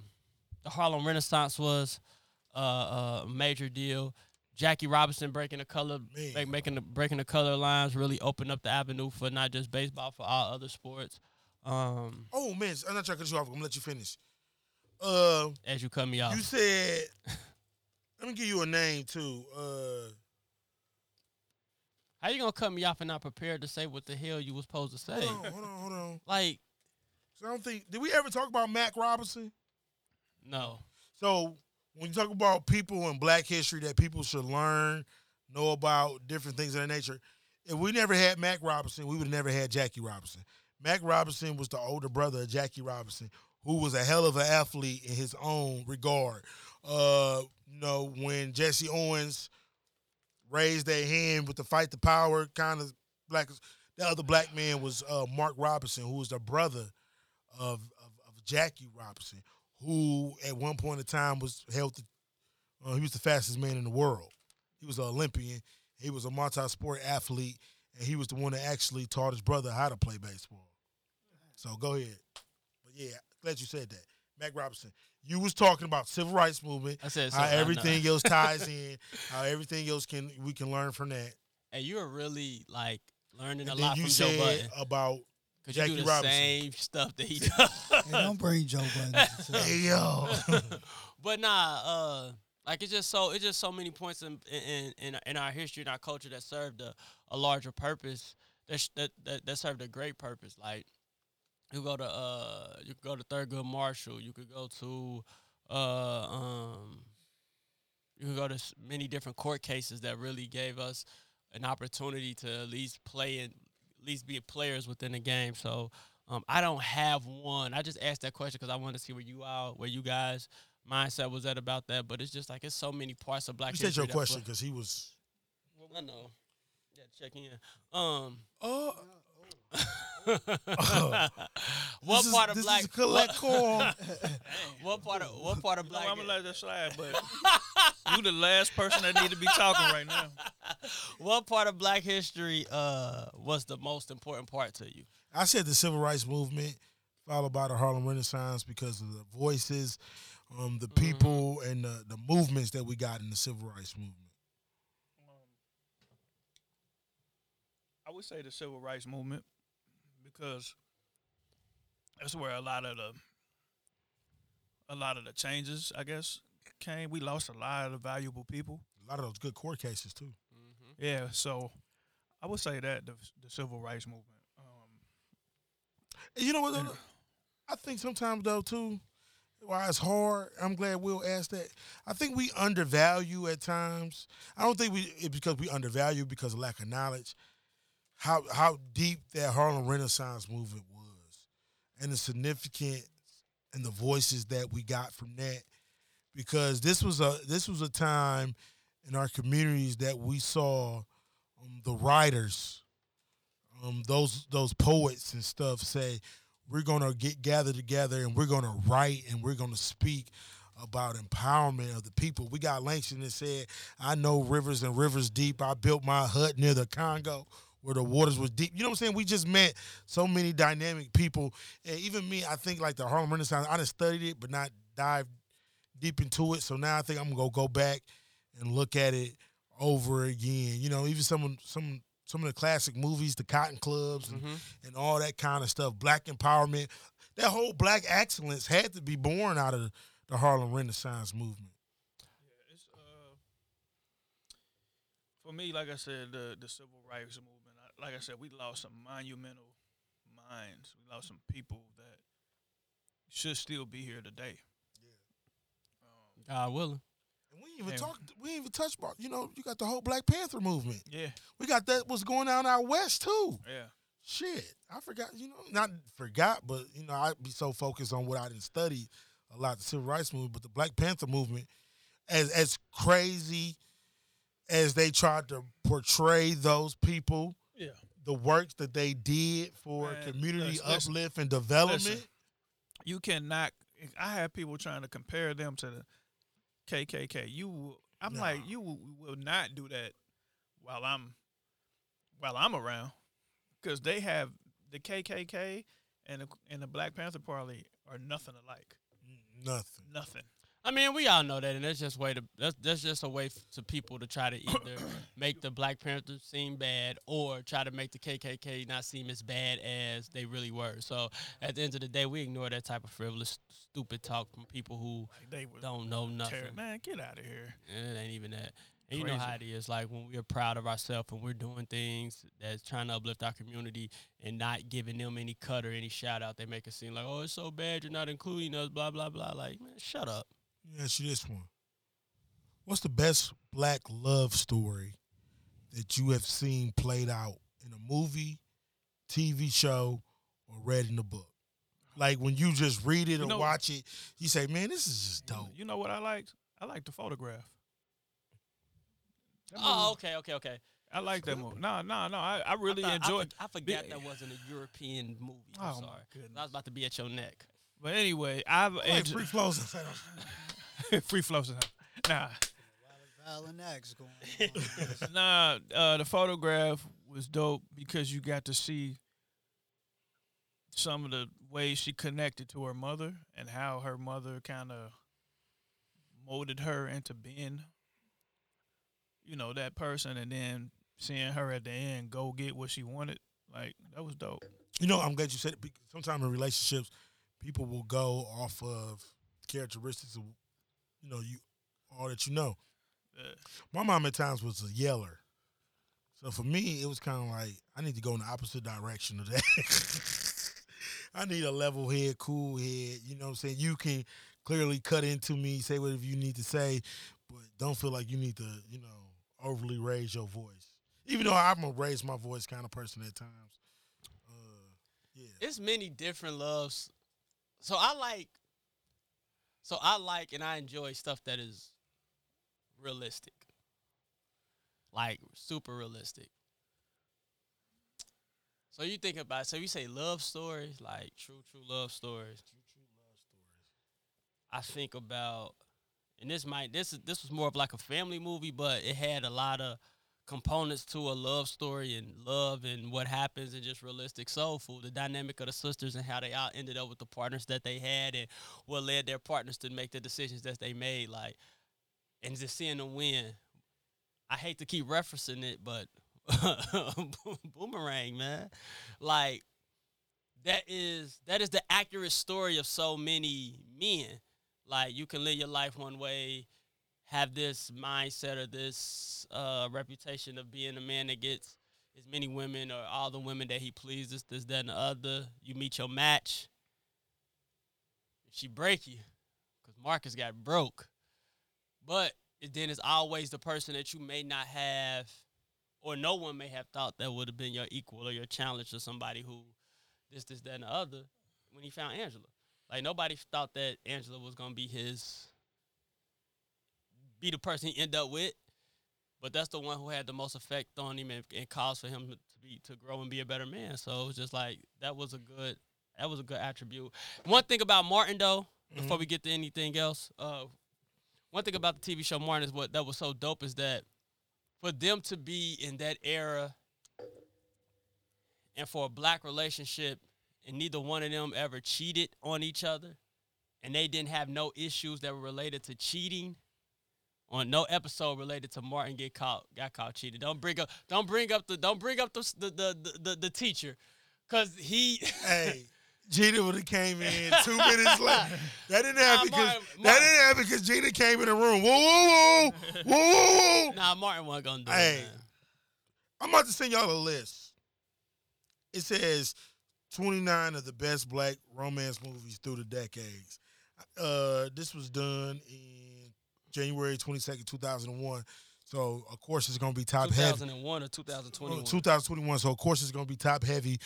Harlem Renaissance was a major deal. Jackie Robinson breaking the color lines really opened up the avenue for not just baseball, for all other sports. Oh man, I'm not trying to cut you off. I'm gonna let you finish. As you cut me off, you said. Let me give you a name, too. How you going to cut me off and not prepared to say what the hell you was supposed to say? Hold on. Like, so I don't think... Did we ever talk about Mack Robinson? No. So, when you talk about people in black history that people should learn, know about, different things of that nature, if we never had Mack Robinson, we would have never had Jackie Robinson. Mack Robinson was the older brother of Jackie Robinson, who was a hell of an athlete in his own regard. When Jesse Owens raised their hand with the fight to power kind of black, the other black man was Mark Robinson, who was the brother of Jackie Robinson, who at one point in time was he was the fastest man in the world. He was an Olympian. He was a multi-sport athlete, and he was the one that actually taught his brother how to play baseball. So go ahead. But yeah, glad you said that. Mack Robinson. You was talking about Civil Rights Movement. I said so, how everything else ties in, how everything else we can learn from that. And you're really like learning a lot from Joe Budden about Jackie Robinson. You do the same stuff that he does. Hey, don't bring Joe Budden. Hey yo. But nah, like it's just so many points in our history and our culture that served a larger purpose. That served a great purpose. Like. You could go to Thurgood Marshall. You could go to many different court cases that really gave us an opportunity to at least play and at least be players within the game. So I don't have one. I just asked that question because I wanted to see where you guys' mindset was at about that. But it's just like it's so many parts of Black history. You said your question because he was. Well, I know. Yeah, check in. What part of Black? I'm gonna let that slide, but you the last person that need to be talking right now. What part of Black history was the most important part to you? I said the Civil Rights Movement, followed by the Harlem Renaissance, because of the voices, the people, and the movements that we got in the Civil Rights Movement. I would say the Civil Rights Movement, because that's where a lot of the changes, I guess, came. We lost a lot of the valuable people. A lot of those good court cases too. Mm-hmm. Yeah, so I would say that the Civil Rights Movement. You know what? Though, I think sometimes though too, why it's hard. I'm glad Will asked that. I think we undervalue at times. I don't think because of lack of knowledge. How deep that Harlem Renaissance movement was, and the significance and the voices that we got from that, because this was a time in our communities that we saw the writers, those poets and stuff say, we're gonna gather together and we're gonna write and we're gonna speak about empowerment of the people. We got Langston that said, I know rivers and rivers deep. I built my hut near the Congo, where the waters was deep. You know what I'm saying? We just met so many dynamic people. And even me, I think like the Harlem Renaissance, I done studied it, but not dive deep into it. So now I think I'm going to go back and look at it over again. You know, even some of the classic movies, the Cotton Clubs and all that kind of stuff, Black empowerment. That whole Black excellence had to be born out of the Harlem Renaissance movement. Yeah, it's, for me, like I said, the Civil Rights Movement, like I said, we lost some monumental minds. We lost some people that should still be here today. Yeah. God willing. And we didn't even touch about, you know, you got the whole Black Panther movement. Yeah. We got that, what's going on out west, too. Yeah. Shit. I forgot, you know, not forgot, but, you know, I'd be so focused on what I didn't study a lot, the Civil Rights Movement, but the Black Panther movement, as crazy as they tried to portray those people, yeah, the works that they did for community uplift and development. Listen, you cannot. I have people trying to compare them to the KKK. You will not do that while I'm around, because they have the KKK and the Black Panther Party are nothing alike. Nothing. I mean, we all know that, and that's just a way to people to try to either make the Black Panther seem bad or try to make the KKK not seem as bad as they really were. So at the end of the day, we ignore that type of frivolous, stupid talk from people who don't know nothing. Man, get out of here. And it ain't even that. And you know how it is, like when we are proud of ourselves and we're doing things that's trying to uplift our community and not giving them any cut or any shout out, they make it seem like, oh, it's so bad you're not including us, blah, blah, blah. Like, man, shut up. Let me ask you this one. What's the best Black love story that you have seen played out in a movie, TV show, or read in a book? Like when you just read it or watch it, you say, man, this is just dope. You know what I liked? I liked The Photograph. Oh, okay. I like that movie. No. I really enjoyed it. I forgot that wasn't a European movie. I'm sorry. I was about to be at your neck. But anyway, free flows and sounds. Free flows and sounds. Nah. A lot of violent acts going on. The Photograph was dope because you got to see some of the ways she connected to her mother and how her mother kind of molded her into being, you know, that person, and then seeing her at the end go get what she wanted. Like, that was dope. You know, I'm glad you said it, because sometimes in relationships, people will go off of characteristics of, you know, you all that you know. Yeah. My mom at times was a yeller. So for me, it was kind of like, I need to go in the opposite direction of that. I need a level head, cool head. You know what I'm saying? You can clearly cut into me, say whatever you need to say, but don't feel like you need to, you know, overly raise your voice. Even though I'm a raise my voice kind of person at times. Yeah, It's many different loves. So I like and I enjoy stuff that is realistic. Like super realistic. So you think about it, so you say love stories, like true love stories. I think about, and this was more of like a family movie, but it had a lot of components to a love story and love and what happens and just realistic soul food, the dynamic of the sisters and how they all ended up with the partners that they had and what led their partners to make the decisions that they made, like, and just seeing them win. I hate to keep referencing it, but Boomerang, man, like that is the accurate story of so many men. Like, you can live your life one way, have this mindset or this reputation of being a man that gets as many women or all the women that he pleases, this, that, and the other. You meet your match. She break you because Marcus got broke. But then it's always the person that you may not have or no one may have thought that would have been your equal or your challenge or somebody who this, that, and the other when he found Angela. Like, nobody thought that Angela was going to be the person he ended up with, but that's the one who had the most effect on him and caused for him to grow and be a better man. So it was just like, that was a good attribute. One thing about Martin, though, before we get to anything else, one thing about the TV show Martin is what that was so dope is that for them to be in that era and for a black relationship and neither one of them ever cheated on each other and they didn't have no issues that were related to cheating. On no episode related to Martin got caught cheating. Don't bring up the teacher, cause he. Hey, Gina would have came in 2 minutes later. That didn't happen because Gina came in the room. Whoa. Nah, Martin wasn't gonna do it. Man. I'm about to send y'all a list. It says 29 of the best black romance movies through the decades. This was done in January 22nd, 2001. So, of course, it's going to be top 2001 heavy. 2001 or 2021? 2021. So, of course, it's going to be top heavy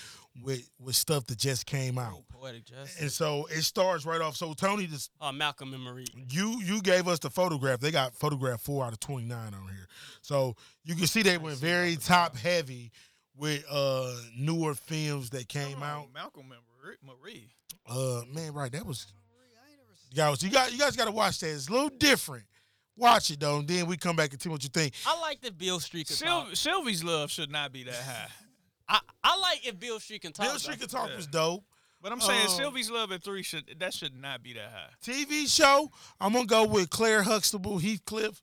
with stuff that just came out. Poetic justice. And so, it starts right off. So, Tony, this... Malcolm and Marie. You gave us the photograph. They got photograph 4 out of 29 on here. So, you can see they went very top heavy with newer films that came out. Malcolm and Marie. Man, right. That was... You guys got to watch that. It's a little different. Watch it, though, and then we come back and tell you what you think. I like that Beale Street can talk. Sylvie's love should not be that high. I like if Beale Street can talk. Beale Street can talk was dope. But I'm saying Sylvie's love at 3, should not be that high. TV show, I'm going to go with Claire Huxtable, Heathcliff,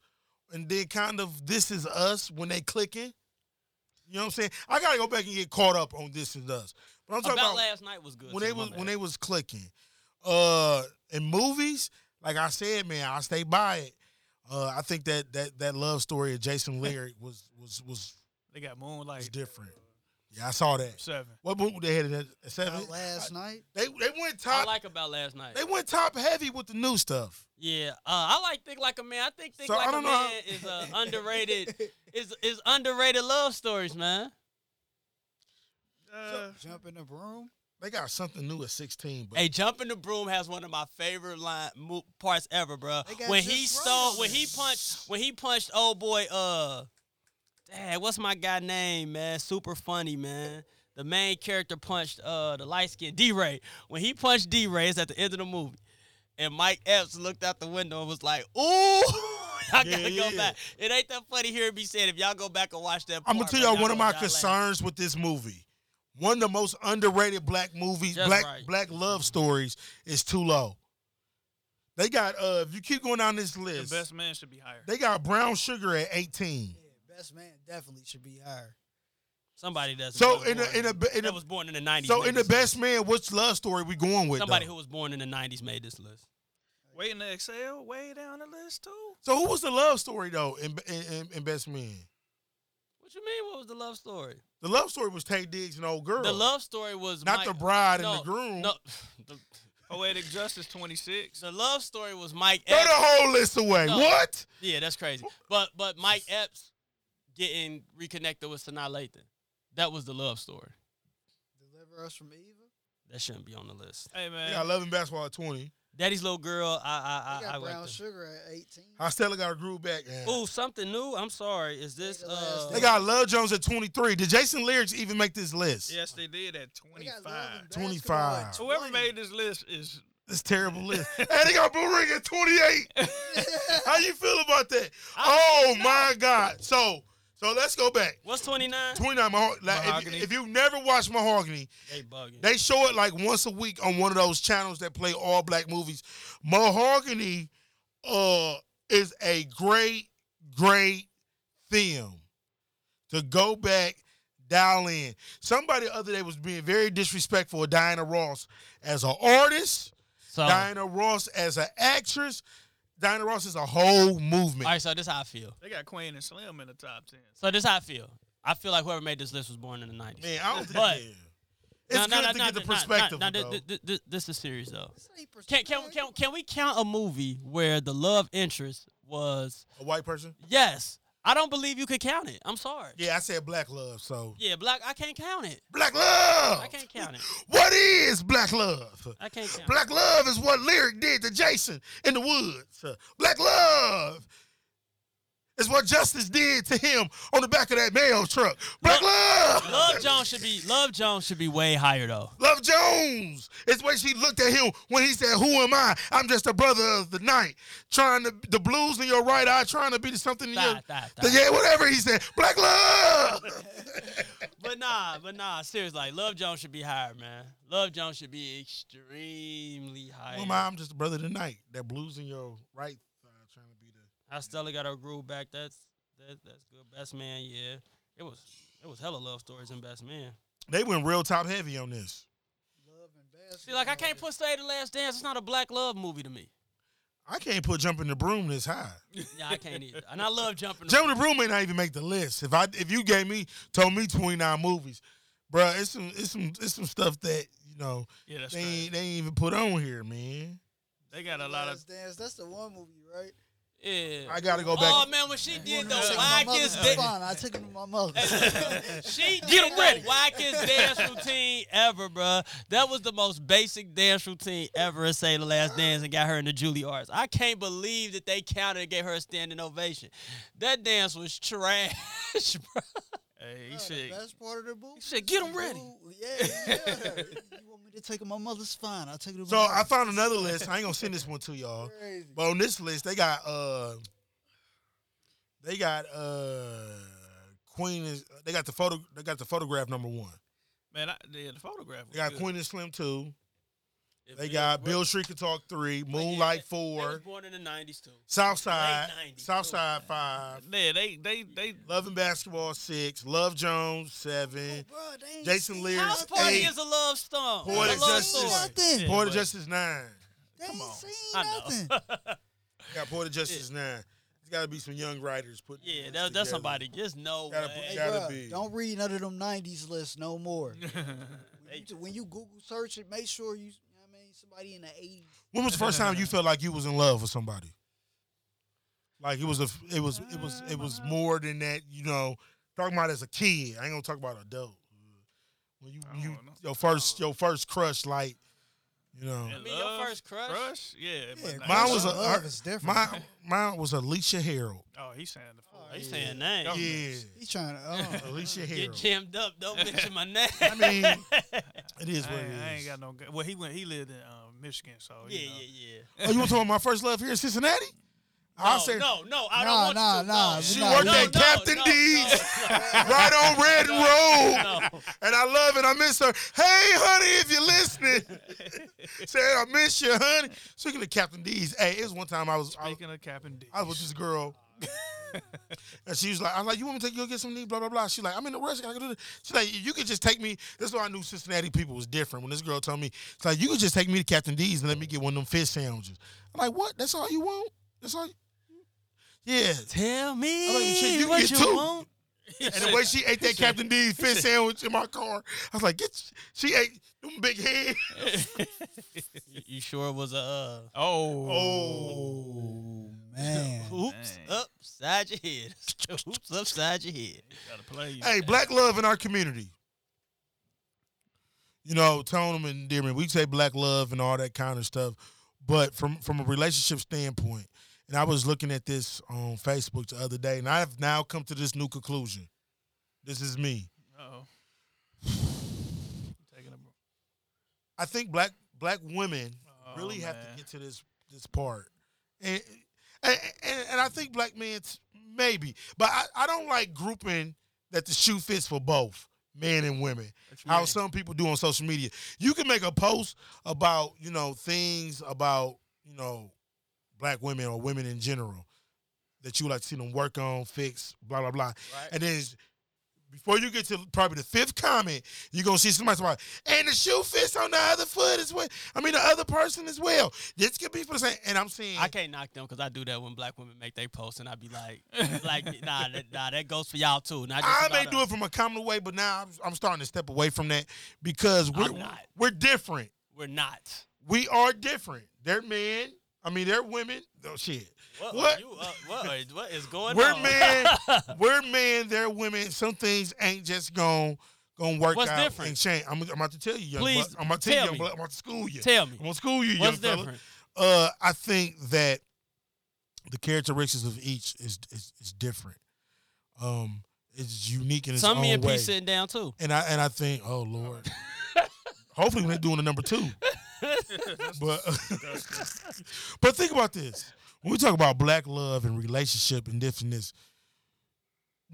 and then kind of This Is Us when they clicking. You know what I'm saying? I got to go back and get caught up on This Is Us. But I'm talking about last night was good. When they was clicking. In movies, like I said, man, I stay by it. I think that love story of Jason Lyric was they got Moonlight. Was different. Yeah, I saw that. 7. What movie they had at 7? About last night. They went top. I like about last night. They went top heavy with the new stuff. Yeah, I like Think Like a Man. I think Think Like a Man is underrated. is underrated love stories, man. Jump in the Broom. They got something new at 16. But. Hey, Jump in the Broom has one of my favorite parts ever, bro. When he punched old boy, what's my guy name, man? Super funny, man. The main character punched the light skin D-Ray. When he punched D-Ray, it's at the end of the movie. And Mike Epps looked out the window and was like, ooh. I gotta go back. It ain't that funny hearing me say it. If y'all go back and watch that part, I'm gonna tell y'all one of my concerns with this movie. One of the most underrated black movies, black love stories, is Too Low. They got, if you keep going down this list. The Best Man should be higher. They got Brown Sugar at 18. Yeah, Best Man definitely should be higher. Somebody doesn't. So that was born in the 90s. So in the Best Man, which love story we going with? Somebody who was born in the 90s made this list. Waiting to Exhale, way down the list too. So who was the love story though in Best Man? What you mean? What was the love story? The love story was Taye Diggs and Old Girl. The love story was not Mike, the bride and the groom. No, Poetic Justice 26. The love story was Mike Epps. Throw the whole list away. No. What? Yeah, that's crazy. But Mike Epps getting reconnected with Sanaa Lathan. That was the love story. Deliver Us from Evil. That shouldn't be on the list. Hey, man. Yeah, I love him basketball at 20. Daddy's Little Girl, I got Brown Sugar at 18. I still got a groove back. Oh, something new? I'm sorry. Is this? They got Love Jones at 23. Did Jason Lyrics even make this list? Yes, they did at 25. 25. Whoever made this list is... This terrible list. Hey, they got Boo Ring at 28. How you feel about that? Oh, my God. So let's go back. What's 29? 29. Mahogany. If you've never watched Mahogany, they bugging. They show it like once a week on one of those channels that play all black movies. Mahogany is a great, great film to go back, dial in. Somebody the other day was being very disrespectful of Diana Ross as an artist, Diana Ross as an actress. Diana Ross is a whole movement. All right, so this is how I feel. They got Queen and Slim in the top 10. So this is how I feel. I feel like whoever made this list was born in the 90s. Man, I don't think it's good to get the perspective, bro. This is serious, though. Can we count a movie where the love interest was... A white person? Yes. I don't believe you could count it. I'm sorry. Yeah, I said black love, so... Yeah, black... I can't count it. Black love! I can't count it. What is black love? I can't count it. Black love is what Lyric did to Jason in the woods. Black love is what Justice did to him on the back of that mail truck. Black love! Love Jones should be way higher, though. Love Jones is when she looked at him when he said, who am I? I'm just a brother of the night. Trying to, the blues in your right eye, trying to be something in your... Yeah, whatever he said. Black love! But nah, seriously, like, Love Jones should be higher, man. Love Jones should be extremely higher. Who am I? I'm just a brother of the night. That blues in your right eye, trying to be the... I still got her groove back. That's good. Best Man, yeah. It was hella love stories in Best Man. They went real top heavy on this. Love and Best. See, like, I can't put Stay the Last Dance. It's not a black love movie to me. I can't put Jumping the Broom this high. Yeah, I can't either. And I love Jumping the Broom may not even make the list. If you told me 29 movies, bro, it's some stuff that, you know, they ain't even put on here, man. They got a lot of Last Dance. That's the one movie, right? Yeah. I gotta go back. Oh man, when she did those Watkins dance, I took him to my mother. She did the Watkins dance routine ever, bro. That was the most basic dance routine ever. And Say the Last Dance and got her into Juilliard's. I can't believe that they counted and gave her a standing ovation. That dance was trash, bro. Hey, he said, that's part of the book. He said, get him ready. Yeah. You want me to take my mother's fine? I'll take it. So I found another list. I ain't going to send this one to y'all. But on this list, they got Queen is, they got the Photograph number one. Man, the Photograph was They got good. Queen and Slim 2. They got Bill Street Can Talk 3, Moonlight 4. They was born in the 90s, too. Southside 5. Yeah, they Love and Basketball 6. Love Jones 7. Oh, bro, Jason Lyrics House Party 8. Is a love song. Poetic Justice. Poetic Justice 9. They come on. I know. Got Poetic Justice 9. There's got to be some young writers putting that's somebody. There's no way. Don't read none of them 90s lists no more. When you Google search it, make sure you... Somebody in the 80s. When was the first time you felt like you was in love with somebody? Like it was more than that, you know. Talking about as a kid, I ain't gonna talk about adult. When your first crush, like, you know. I mean, your first crush? Yeah. But mine was Alicia Harold. Oh, he's saying the full. He's saying name. Yeah. He's trying to Alicia Harold. Get jammed up. Don't mention my name. I mean, it is what it is. I ain't got no good. Well, he lived in Michigan, so yeah. Oh, you want to talk about my first love here in Cincinnati? No, I don't want to. She worked at Captain D's right on Red Road. And I love it. I miss her. Hey, honey, if you're listening. Say, I miss you, honey. Speaking of Captain D's, hey, it was one time Speaking of Captain D's. I was with this girl. And she was like, I was like, you want me to take you get some knee, blah, blah, blah. She's like, I'm in the rush. I gotta do this. She's like, you could just take me. That's why I knew Cincinnati people was different. When this girl told me, she's like, you could just take me to Captain D's and let me get one of them fish sandwiches. I'm like, what? That's all you want? That's all you... Yeah. Tell me what you want. And the way she ate that Captain D's fish sandwich in my car, I was like, she ate them big head. You sure it was a... Oh, man. Hoops upside your head. Hoops upside your head. You gotta play. Hey, black love in our community. you know, tone of endearment. We say black love and all that kind of stuff. But from a relationship standpoint, and I was looking at this on Facebook the other day, and I have now come to this new conclusion. This is me. Uh-oh. I think black women really have to get to this part. And I think black men, maybe. But I don't like grouping that the shoe fits for both men and women. How some people do on social media. You can make a post about, you know, things about, you know, black women or women in general that you would like to see them work on, fix, blah, blah, blah. Right. And then before you get to probably the fifth comment, you're going to see somebody say, and the shoe fits on the other foot as well. I mean, the other person as well. This could be for the same. And I'm saying, I can't knock them because I do that when black women make their posts, and I be like, nah, that goes for y'all too. Not just I may do it from a common way, but now I'm starting to step away from that because we're different. We're not. We are different. They're men. I mean, they're women. Oh, shit. What is going on? We're men. They're women. Some things ain't just gonna work out different? And change. I'm about to tell you, young Please, I'm about to tell you, young blood. I'm about to school you. Tell me. I'm gonna school you, What's young different? Fella. I think that the characteristics of each is different. It's unique in its own way. Some men be sitting down too. And I think, oh Lord. Hopefully we're doing the number two. But think about this. When we talk about black love and relationship and differentness,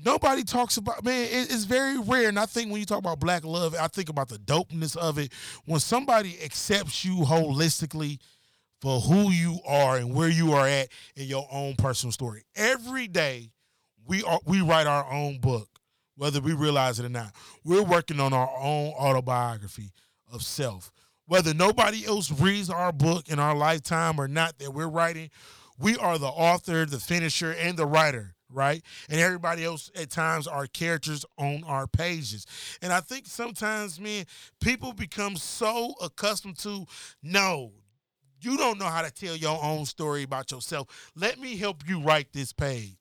nobody talks about, man, it's very rare. And I think when you talk about black love, I think about the dopeness of it. When somebody accepts you holistically for who you are and where you are at in your own personal story. Every day we write our own book, whether we realize it or not. We're working on our own autobiography of self. Whether nobody else reads our book in our lifetime or not that we're writing, we are the author, the finisher, and the writer, right? And everybody else at times are characters on our pages. And I think sometimes, man, people become so accustomed to, no, you don't know how to tell your own story about yourself. Let me help you write this page.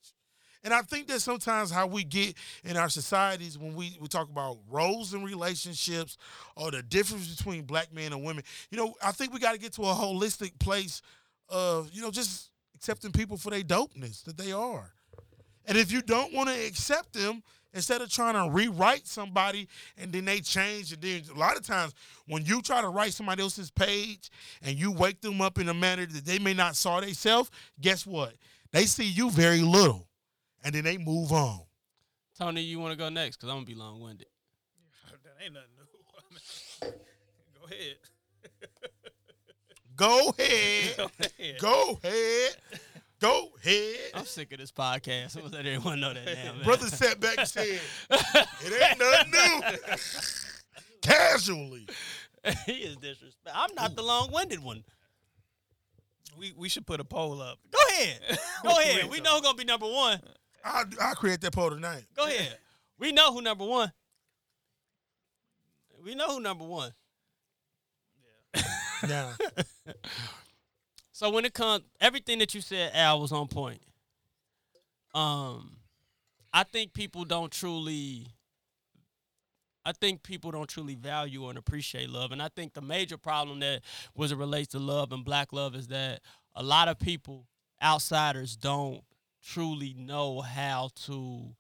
And I think that's sometimes how we get in our societies when we talk about roles and relationships or the difference between black men and women. You know, I think we got to get to a holistic place of, you know, just accepting people for their dopeness that they are. And if you don't want to accept them, instead of trying to rewrite somebody and then they change. And then a lot of times when you try to write somebody else's page and you wake them up in a manner that they may not saw themselves, guess what? They see you very little. And then they move on. Tony, you want to go next? Because I'm going to be long-winded. That ain't nothing new. Go ahead. Go ahead. I'm sick of this podcast. I'm going to let everyone know that now, man. Brother sat back and said, it ain't nothing new. Casually. He is disrespectful. I'm not the long-winded one. We should put a poll up. Go ahead. We know who's going to be number one. I'll create that poll tonight. Go ahead. We know who number one. Yeah. So when it comes, everything that you said, Al, was on point. I think people don't truly value and appreciate love. And I think the major problem that was it relates to love and black love is that a lot of people, outsiders, don't truly know how to.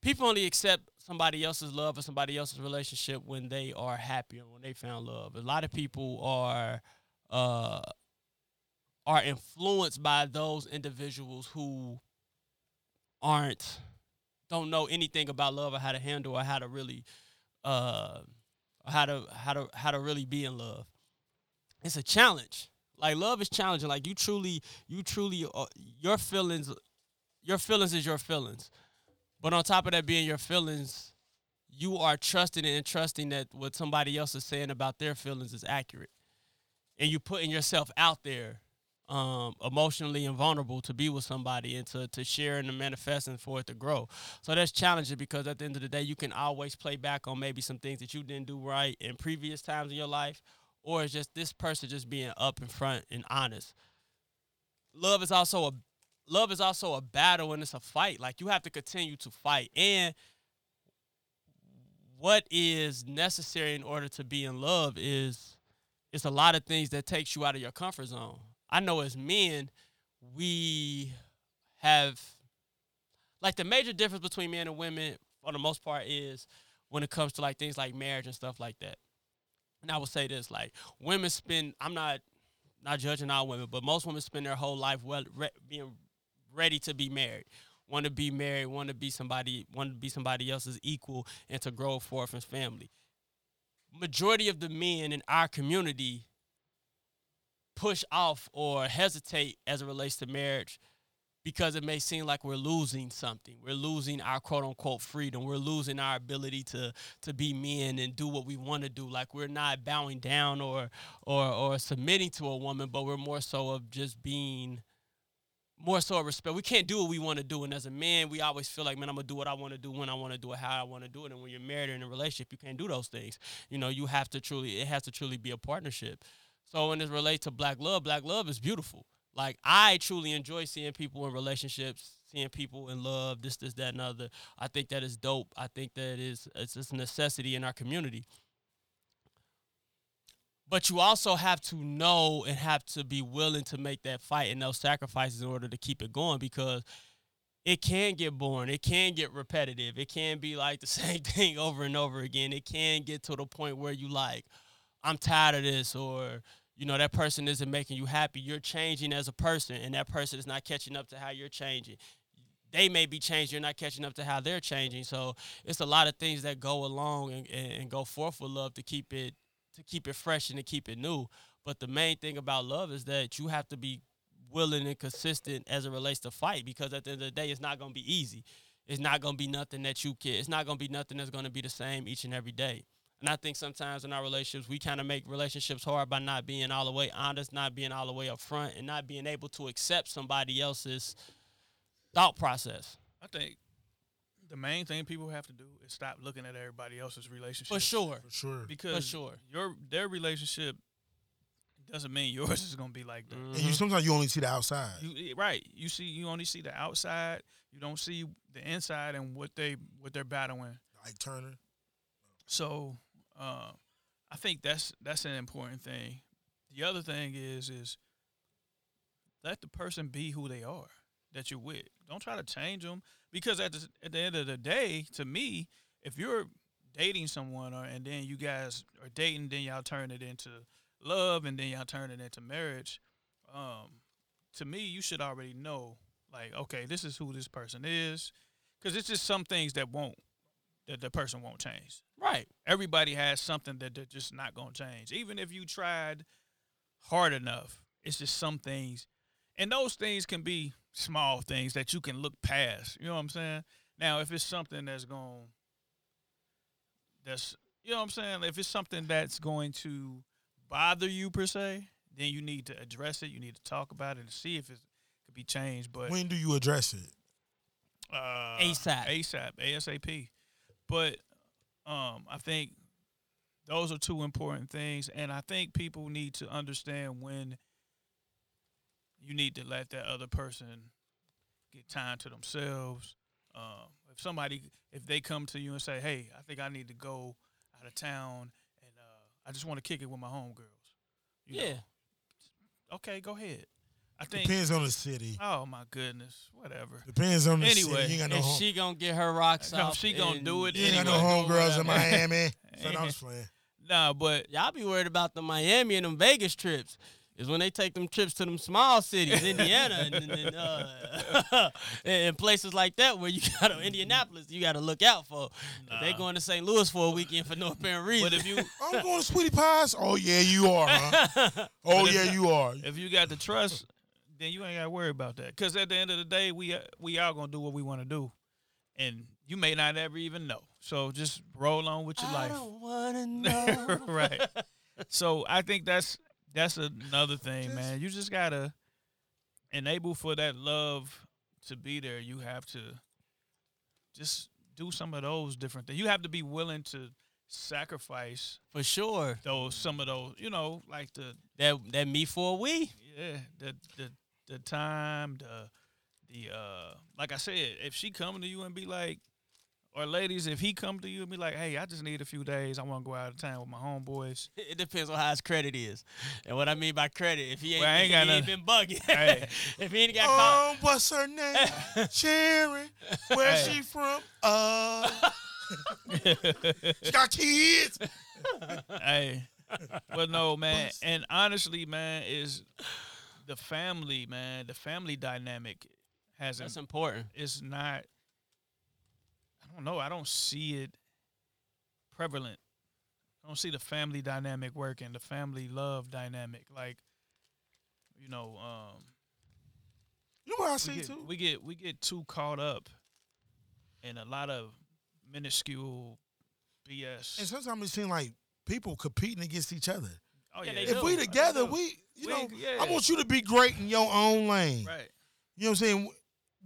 People only accept somebody else's love or somebody else's relationship when they are happy or when they found love. A lot of people are influenced by those individuals who don't know anything about love or how to handle or how to really, how to really be in love. It's a challenge. Like love is challenging. Like you truly, your feelings is your feelings. But on top of that being your feelings, you are trusting that what somebody else is saying about their feelings is accurate, and you putting yourself out there. Emotionally and vulnerable to be with somebody and to share and to manifest and for it to grow. So that's challenging because at the end of the day, you can always play back on maybe some things that you didn't do right in previous times in your life, or it's just this person just being up in front and honest. Love is also a battle and it's a fight. Like you have to continue to fight. And what is necessary in order to be in love is it's a lot of things that takes you out of your comfort zone. I know as men, we have, like, the major difference between men and women for the most part is when it comes to, like, things like marriage and stuff like that. And I will say this, like, women spend, I'm not judging all women, but most women spend their whole life being ready to be married, want to be married, want to be somebody else's equal, and to grow forth as family. Majority of the men in our community push off or hesitate as it relates to marriage because it may seem like we're losing something. We're losing our quote-unquote freedom. We're losing our ability to be men and do what we want to do. Like, we're not bowing down or submitting to a woman, but we're more so of just being more so of respect. We can't do what we want to do. And as a man, we always feel like, man, I'm going to do what I want to do, when I want to do it, how I want to do it. And when you're married or in a relationship, you can't do those things. You know, you have to truly, it has to truly be a partnership. So when it relates to black love is beautiful. Like, I truly enjoy seeing people in relationships, seeing people in love, this, that, and other. I think that is dope. I think that it's just a necessity in our community. But you also have to know and have to be willing to make that fight and those sacrifices in order to keep it going, because it can get boring. It can get repetitive. It can be like the same thing over and over again. It can get to the point where you like, I'm tired of this, or, you know, that person isn't making you happy. You're changing as a person, and that person is not catching up to how you're changing. They may be changed. You're not catching up to how they're changing. So it's a lot of things that go along and go forth with love to keep it fresh and to keep it new. But the main thing about love is that you have to be willing and consistent as it relates to fight, because at the end of the day, it's not going to be easy. It's not going to be nothing that you can. It's not going to be nothing that's going to be the same each and every day. And I think sometimes in our relationships, we kind of make relationships hard by not being all the way honest, not being all the way upfront, and not being able to accept somebody else's thought process. I think the main thing people have to do is stop looking at everybody else's relationship. For sure. Because their relationship doesn't mean yours is going to be like that. Mm-hmm. And sometimes you only see the outside. Right. You only see the outside. You don't see the inside and what they're battling. Like Turner. So I think that's an important thing. The other thing is let the person be who they are that you're with. Don't try to change them, because at the end of the day, to me, if you're dating someone and then you guys are dating, then y'all turn it into love and then y'all turn it into marriage, to me, you should already know, like, okay, this is who this person is, because it's just some things that the person won't change. Right. Everybody has something that they're just not going to change. Even if you tried hard enough, it's just some things. And those things can be small things that you can look past. You know what I'm saying? Now, if it's something if it's something that's going to bother you, per se, then you need to address it. You need to talk about it and see if it could be changed. But when do you address it? ASAP. But I think those are two important things, and I think people need to understand when you need to let that other person get time to themselves. If they come to you and say, hey, I think I need to go out of town, and I just want to kick it with my homegirls. You know? Okay, go ahead. I think depends on the city. Oh my goodness, whatever. Depends on the city. Anyway, and she gonna get her rocks off. She gonna do it. Ain't got no homegirls in Miami. So I'm just playing. Nah, but y'all be worried about the Miami and them Vegas trips. Is when they take them trips to them small cities, Indiana, and places like that, where you got to Indianapolis, you got to look out for. Nah. They going to St. Louis for a weekend for no apparent reason. But if you, I'm going to Sweetie Pies. Oh yeah, you are. Huh? You are. If you got the trust, then you ain't got to worry about that. Because at the end of the day, we are going to do what we want to do. And you may not ever even know. So just roll on with your life. I don't want to know. Right. So I think that's another thing, man. You just got to enable for that love to be there. You have to just do some of those different things. You have to be willing to sacrifice for sure some of those, you know, like that me for a we. Yeah, the time, like I said, if she coming to you and be like, Or ladies, if he come to you and be like, hey, I just need a few days. I want to go out of town with my homeboys. It depends on how his credit is. And what I mean by credit, if he ain't, been bugging. Hey. If he ain't got caught. Oh, what's her name? Sharon. Where she from? She got kids. Hey. But no, man. And honestly, man, is the family, man. The family dynamic has. That's important. It's not. I don't know. I don't see it prevalent. I don't see the family dynamic working, the family love dynamic. Like, you know, you know what I see too. We get too caught up in a lot of minuscule BS. And sometimes it seems like people competing against each other. Oh yeah. If we together, we I want you to be great in your own lane. Right. You know what I'm saying?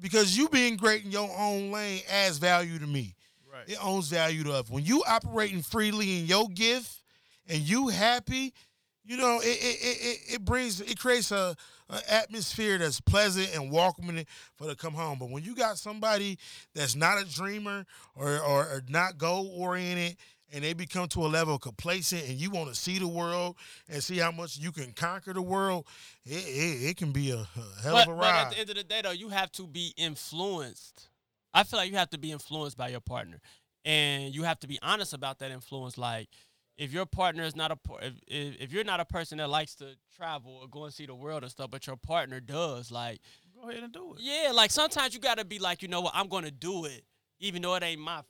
Because you being great in your own lane adds value to me. Right. It owns value to us. When you operating freely in your gift and you happy, you know, it creates an atmosphere that's pleasant and welcoming for the come home. But when you got somebody that's not a dreamer or not goal-oriented and they become to a level of complacent and you want to see the world and see how much you can conquer the world, it can be a hell of a ride. But at the end of the day, though, you have to be influenced. I feel like you have to be influenced by your partner. And you have to be honest about that influence. Like, if your partner is not if you're not a person that likes to travel or go and see the world and stuff, but your partner does, like, go ahead and do it. Yeah, like sometimes you got to be like, you know what, I'm going to do it, even though it ain't my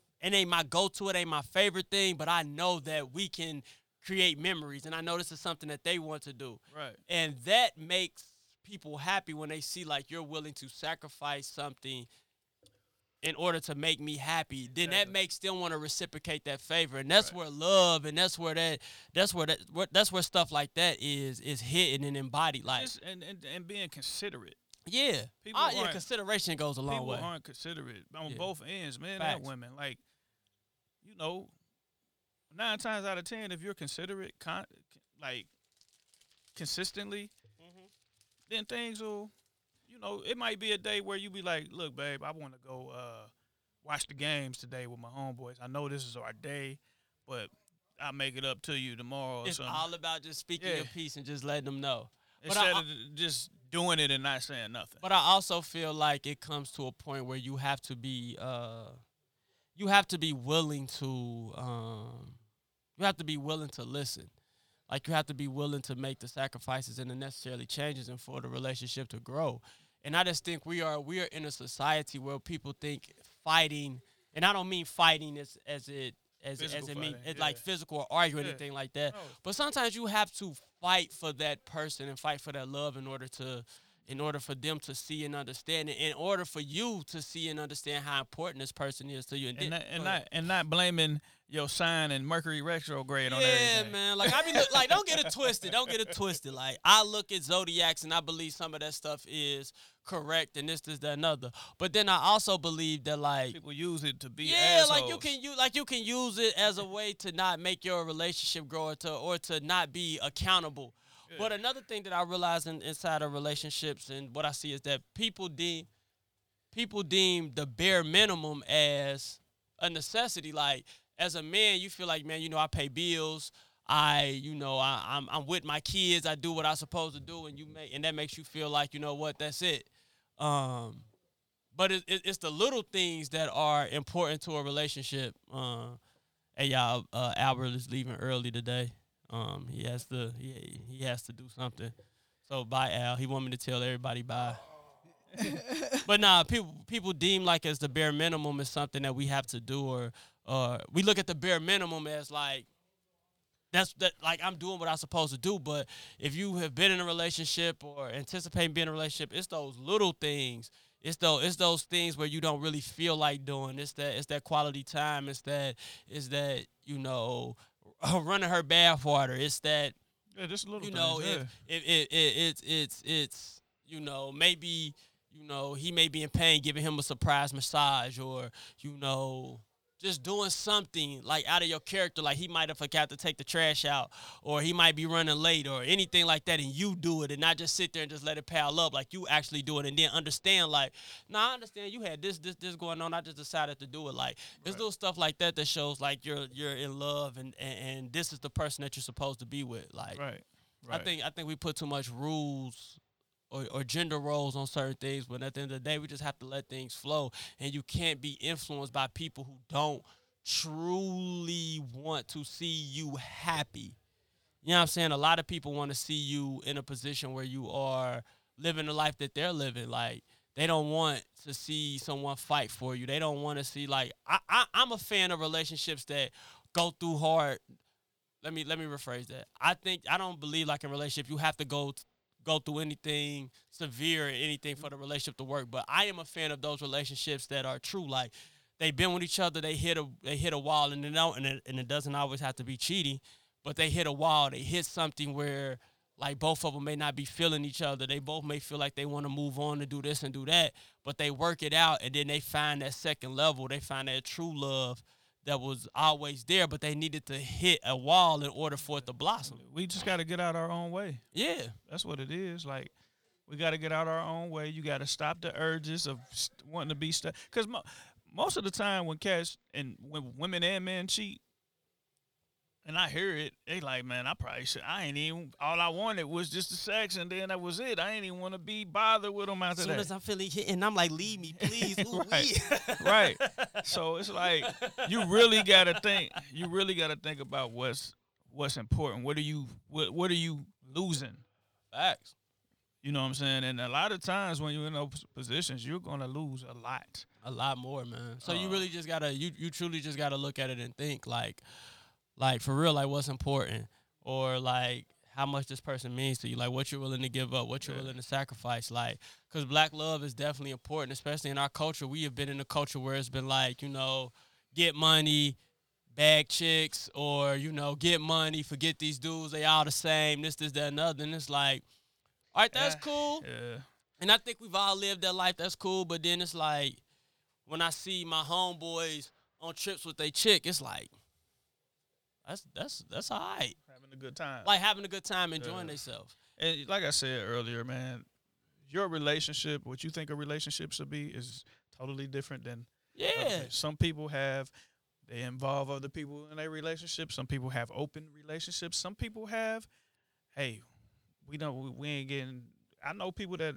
go-to, it ain't my favorite thing, but I know that we can create memories, and I know this is something that they want to do. Right. And that makes people happy when they see, like, you're willing to sacrifice something in order to make me happy. Then that makes them want to reciprocate that favor, and that's where love and that's where stuff like that is hidden and embodied, like and being considerate. Yeah, consideration goes a long way. People aren't considerate on both ends, man. Facts. And women, like, you know, 9 times out of 10, if you're considerate, consistently, then things will. You know, it might be a day where you be like, "Look, babe, I want to go watch the games today with my homeboys. I know this is our day, but I'll make it up to you tomorrow." It's all about just speaking your piece and just letting them know, instead of just doing it and not saying nothing. But I also feel like it comes to a point where you have to be willing to listen. Like, you have to be willing to make the sacrifices and the necessary changes and for the relationship to grow. And I just think we are in a society where people think fighting, and I don't mean fighting as it means like physical or argue or anything like that. No. But sometimes you have to fight for that person and fight for that love in order for them to see and understand it, in order for you to see and understand how important this person is to you. And not blaming your sign and Mercury retrograde on everything. Yeah, man. Like, I mean, like, don't get it twisted. Like, I look at zodiacs and I believe some of that stuff is correct and this, that, and other. But then I also believe that, like, people use it to be assholes. You can use it as a way to not make your relationship grow or to not be accountable. But another thing that I realize inside of relationships and what I see is that people deem the bare minimum as a necessity. Like, as a man, you feel like, man, you know, I pay bills, I'm with my kids, I do what I'm supposed to do, and that makes you feel like, you know what, that's it. But it's the little things that are important to a relationship. Hey, y'all, Albert is leaving early today. He has to do something. So bye, Al. He want me to tell everybody bye. But nah, people deem like as the bare minimum is something that we have to do, or we look at the bare minimum as like like I'm doing what I'm supposed to do. But if you have been in a relationship or anticipate being in a relationship, it's those little things. It's those things where you don't really feel like doing. It's that quality time. It's that you know. Running her bath water. It's that, just little things. You know, it's you know, maybe, you know, he may be in pain, giving him a surprise massage, or, you know, just doing something like out of your character, like he might have forgot to take the trash out, or he might be running late or anything like that, and you do it and not just sit there and just let it pile up. Like, you actually do it and then understand, like, nah, I understand you had this going on. I just decided to do it. Like, it's little stuff like that that shows, like, you're in love and this is the person that you're supposed to be with. Like, right. I think we put too much rules or gender roles on certain things, but at the end of the day, we just have to let things flow. And you can't be influenced by people who don't truly want to see you happy. You know what I'm saying? A lot of people want to see you in a position where you are living the life that they're living. Like, they don't want to see someone fight for you. They don't want to see, like, I'm a fan of relationships that go through hard. Let me rephrase that. I don't believe, like, in relationships you have to go through anything severe or anything for the relationship to work. But I am a fan of those relationships that are true. Like, they've been with each other, they hit a wall, and they don't, and it doesn't always have to be cheating, but they hit a wall. They hit something where, like, both of them may not be feeling each other. They both may feel like they want to move on and do this and do that, but they work it out, and then they find that second level. They find that true love that was always there, but they needed to hit a wall in order for it to blossom. We just got to get out our own way. Yeah. That's what it is. Like, we got to get out our own way. You got to stop the urges of wanting to be stuck. Because most of the time when cats and when women and men cheat, and I hear it, they like, man, I probably should. I ain't even, all I wanted was just the sex, and then that was it. I ain't even want to be bothered with them after that. As soon as I'm feeling hitting, I'm like, leave me, please. Ooh, right. So it's like, you really got to think. You really got to think about what's important. What are you losing? Facts. You know what I'm saying? And a lot of times when you're in those positions, you're going to lose a lot. A lot more, man. So you really just got to, you truly just got to look at it and think, like, for real, like, what's important, or, like, how much this person means to you, like, what you're willing to give up, what you're willing to sacrifice, like, because black love is definitely important, especially in our culture. We have been in a culture where it's been like, you know, get money, bag chicks, or, you know, get money, forget these dudes, they all the same, this, that, and other, and it's like, all right, that's cool, and I think we've all lived that life, that's cool, but then it's like, when I see my homeboys on trips with they chick, it's like, that's all right. Having a good time. Like, having a good time, enjoying themselves. And like I said earlier, man, your relationship, what you think a relationship should be, is totally different than some people have. They involve other people in their relationship. Some people have open relationships. Some people have, hey, we ain't getting. I know people that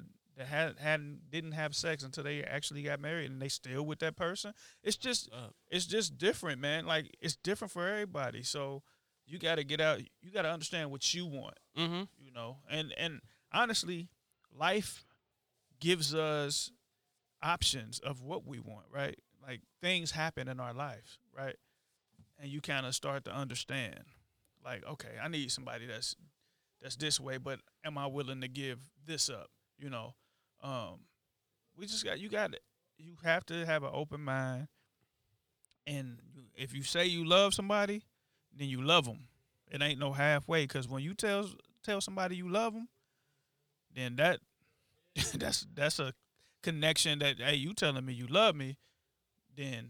didn't have sex until they actually got married, and they still with that person. It's just different, man. Like, it's different for everybody. So you got to get out. You got to understand what you want. Mm-hmm. You know, and honestly, life gives us options of what we want, right? Like, things happen in our life, right? And you kind of start to understand, like, okay, I need somebody that's this way, but am I willing to give this up? You know. You have to have an open mind, and if you say you love somebody, then you love them. It ain't no halfway, because when you tell somebody you love them, then that that's a connection that, hey, you telling me you love me, then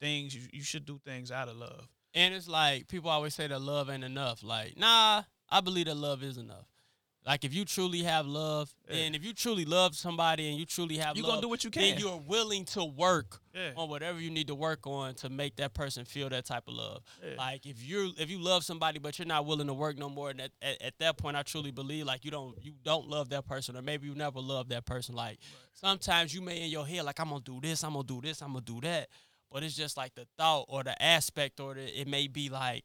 things you should do things out of love. And it's like, people always say that love ain't enough. Like, nah, I believe that love is enough. Like, if you truly have love, and if you truly love somebody and you truly have love, you're going to do what you can. Then you're willing to work on whatever you need to work on to make that person feel that type of love. Yeah. Like, if you love somebody but you're not willing to work no more, and at that point, I truly believe, like, you don't love that person, or maybe you never loved that person. Like, sometimes you may in your head, like, I'm going to do this, I'm going to do this, I'm going to do that. But it's just like the thought or the aspect, or it may be like,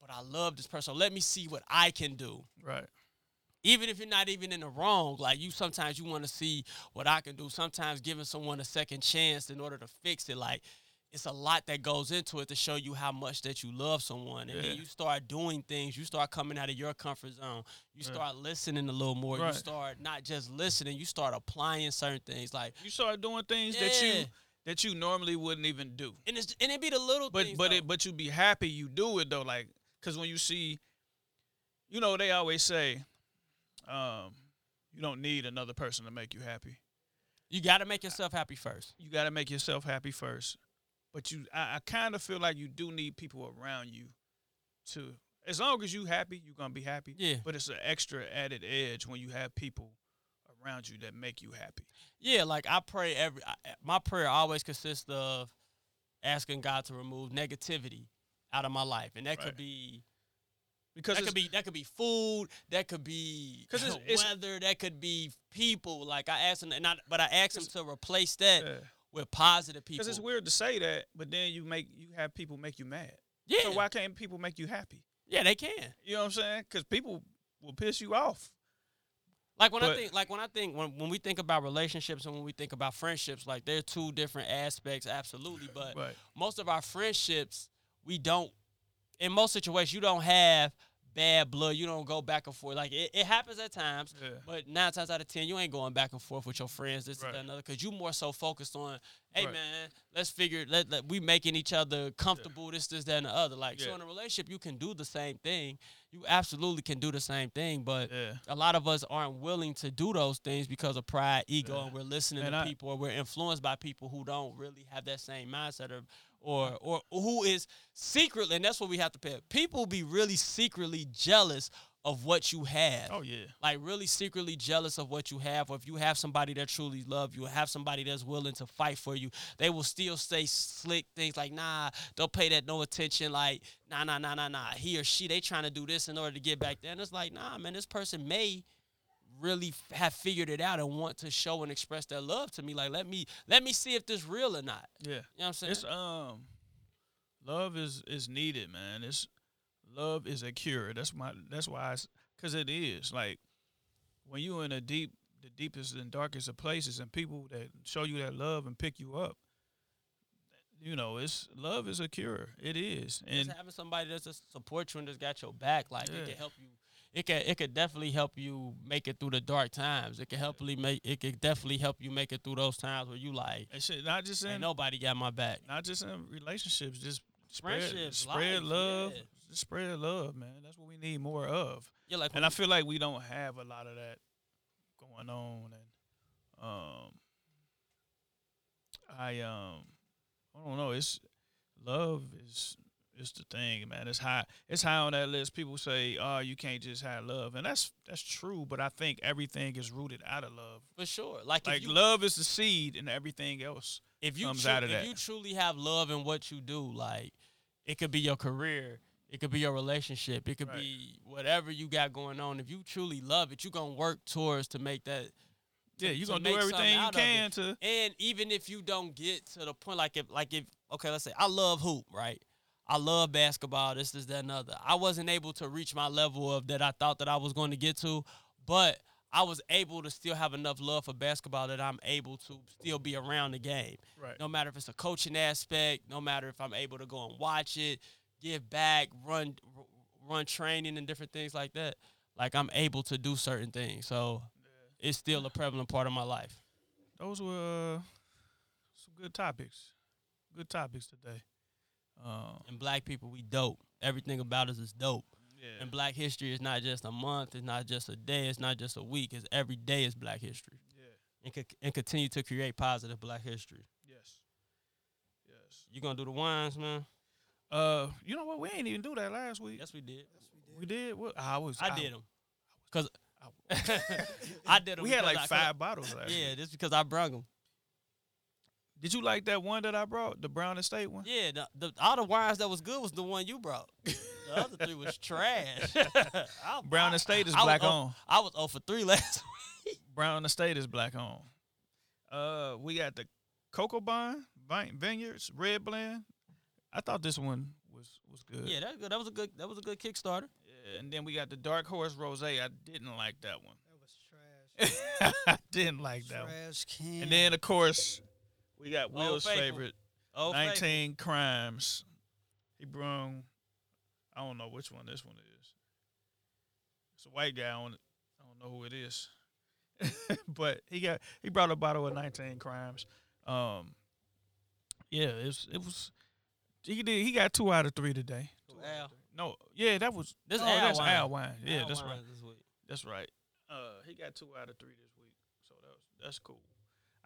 but I love this person. Let me see what I can do. Right. Even if you're not even in the wrong, like, sometimes you want to see what I can do. Sometimes giving someone a second chance in order to fix it, like, it's a lot that goes into it to show you how much that you love someone. And then you start doing things. You start coming out of your comfort zone. You start listening a little more. Right. You start not just listening. You start applying certain things. Like, you start doing things that you normally wouldn't even do. And it be the little things. But you be happy you do it, though. Like, because when you see, you know, they always say, you don't need another person to make you happy. You got to make yourself happy first. But I kind of feel like you do need people around you to, as long as you happy, you're going to be happy. Yeah. But it's an extra added edge when you have people around you that make you happy. Yeah, like I pray my prayer always consists of asking God to remove negativity out of my life. And that could be, because that could be food, that could be weather, that could be people. Like I asked him, but I asked him to replace that with positive people. Because it's weird to say that, but then you have people make you mad. Yeah. So why can't people make you happy? Yeah, they can. You know what I'm saying? Because people will piss you off. When we think about relationships and when we think about friendships, like there are two different aspects, absolutely. But most of our friendships, in most situations, you don't have bad blood. You don't go back and forth. Like it happens at times, but 9 times out of 10, you ain't going back and forth with your friends. This and another, because you more so focused on, hey man, let's figure it. We making each other comfortable. This, that, and the other. Like so, in a relationship, you can do the same thing. You absolutely can do the same thing. But a lot of us aren't willing to do those things because of pride, ego, and we're listening to people, or we're influenced by people who don't really have that same mindset or who is secretly, and that's what we have to pay. People be really secretly jealous of what you have. Oh, yeah. Like, really secretly jealous of what you have, or if you have somebody that truly loves you, or have somebody that's willing to fight for you, they will still say slick things like, nah, don't pay that no attention, like, nah, he or she, they trying to do this in order to get back there. And it's like, nah, man, this person may really have figured it out and want to show and express their love to me. Like, let me see if this real or not. Yeah. You know what I'm saying? It's love is needed, man. Love is a cure. That's why, because it is. Like, when you in the deepest and darkest of places and people that show you that love and pick you up, you know, love is a cure. It is. And just having somebody that's just support you and just got your back, like, it can help you. It could definitely help you make it through the dark times. It could definitely help you make it through those times where you like, not just ain't nobody got my back. Not just in relationships, just friendships, spread love. Yeah. Just spread love, man. That's what we need more of. Yeah, like, and I feel like we don't have a lot of that going on. And I don't know. It's love is. It's the thing, man. It's high on that list. People say, oh, you can't just have love. And that's true, but I think everything is rooted out of love. For sure. Like love is the seed and everything else comes out of that. If you truly have love in what you do, like, it could be your career. It could be your relationship. It could be whatever you got going on. If you truly love it, you're going to work towards to make that. Yeah, you're going to do everything you can to. And even if you don't get to the point, like, let's say I love hoop, right? I love basketball, this, that, and the other. I wasn't able to reach my level of that I thought that I was going to get to, but I was able to still have enough love for basketball that I'm able to still be around the game. Right. No matter if it's a coaching aspect, no matter if I'm able to go and watch it, give back, run training and different things like that. Like, I'm able to do certain things. So it's still a prevalent part of my life. Those were some good topics. Good topics today. And black people, we dope. Everything about us is dope. Yeah. And black history is not just a month, it's not just a day, it's not just a week. It's every day is black history. Yeah. And continue to create positive black history. Yes. Yes. You gonna do the wines, man? You know what? We ain't even do that last week. Yes, we did. We did. What? I did them. Cause I did them. We had like 5 bottles last week. Yeah, just because I brought them. Did you like that one that I brought, the Brown Estate one? Yeah, all the wines that was good was the one you brought. The other 3 was trash. Brown Estate is black-owned. I was 0 for 3 last week. Brown Estate is black-owned. We got the Cocoa Bond, Vineyards, Red Blend. I thought this one was good. Yeah, that's good. That was a good Kickstarter. Yeah, and then we got the Dark Horse Rosé. I didn't like that one. That was trash. I didn't like that one. Trash can. And then, of course, we got Will's favorite, 19 Crimes. He brung, I don't know which one this one is. It's a white guy on it. I don't know who it is. But he brought a bottle of 19 Crimes. Yeah, it was. He got 2 out of 3 today. Al. No, yeah, that was. That's Al wine. Yeah, Al, that's wine, right. This week. That's right. He got 2 out of 3 this week, so that's cool.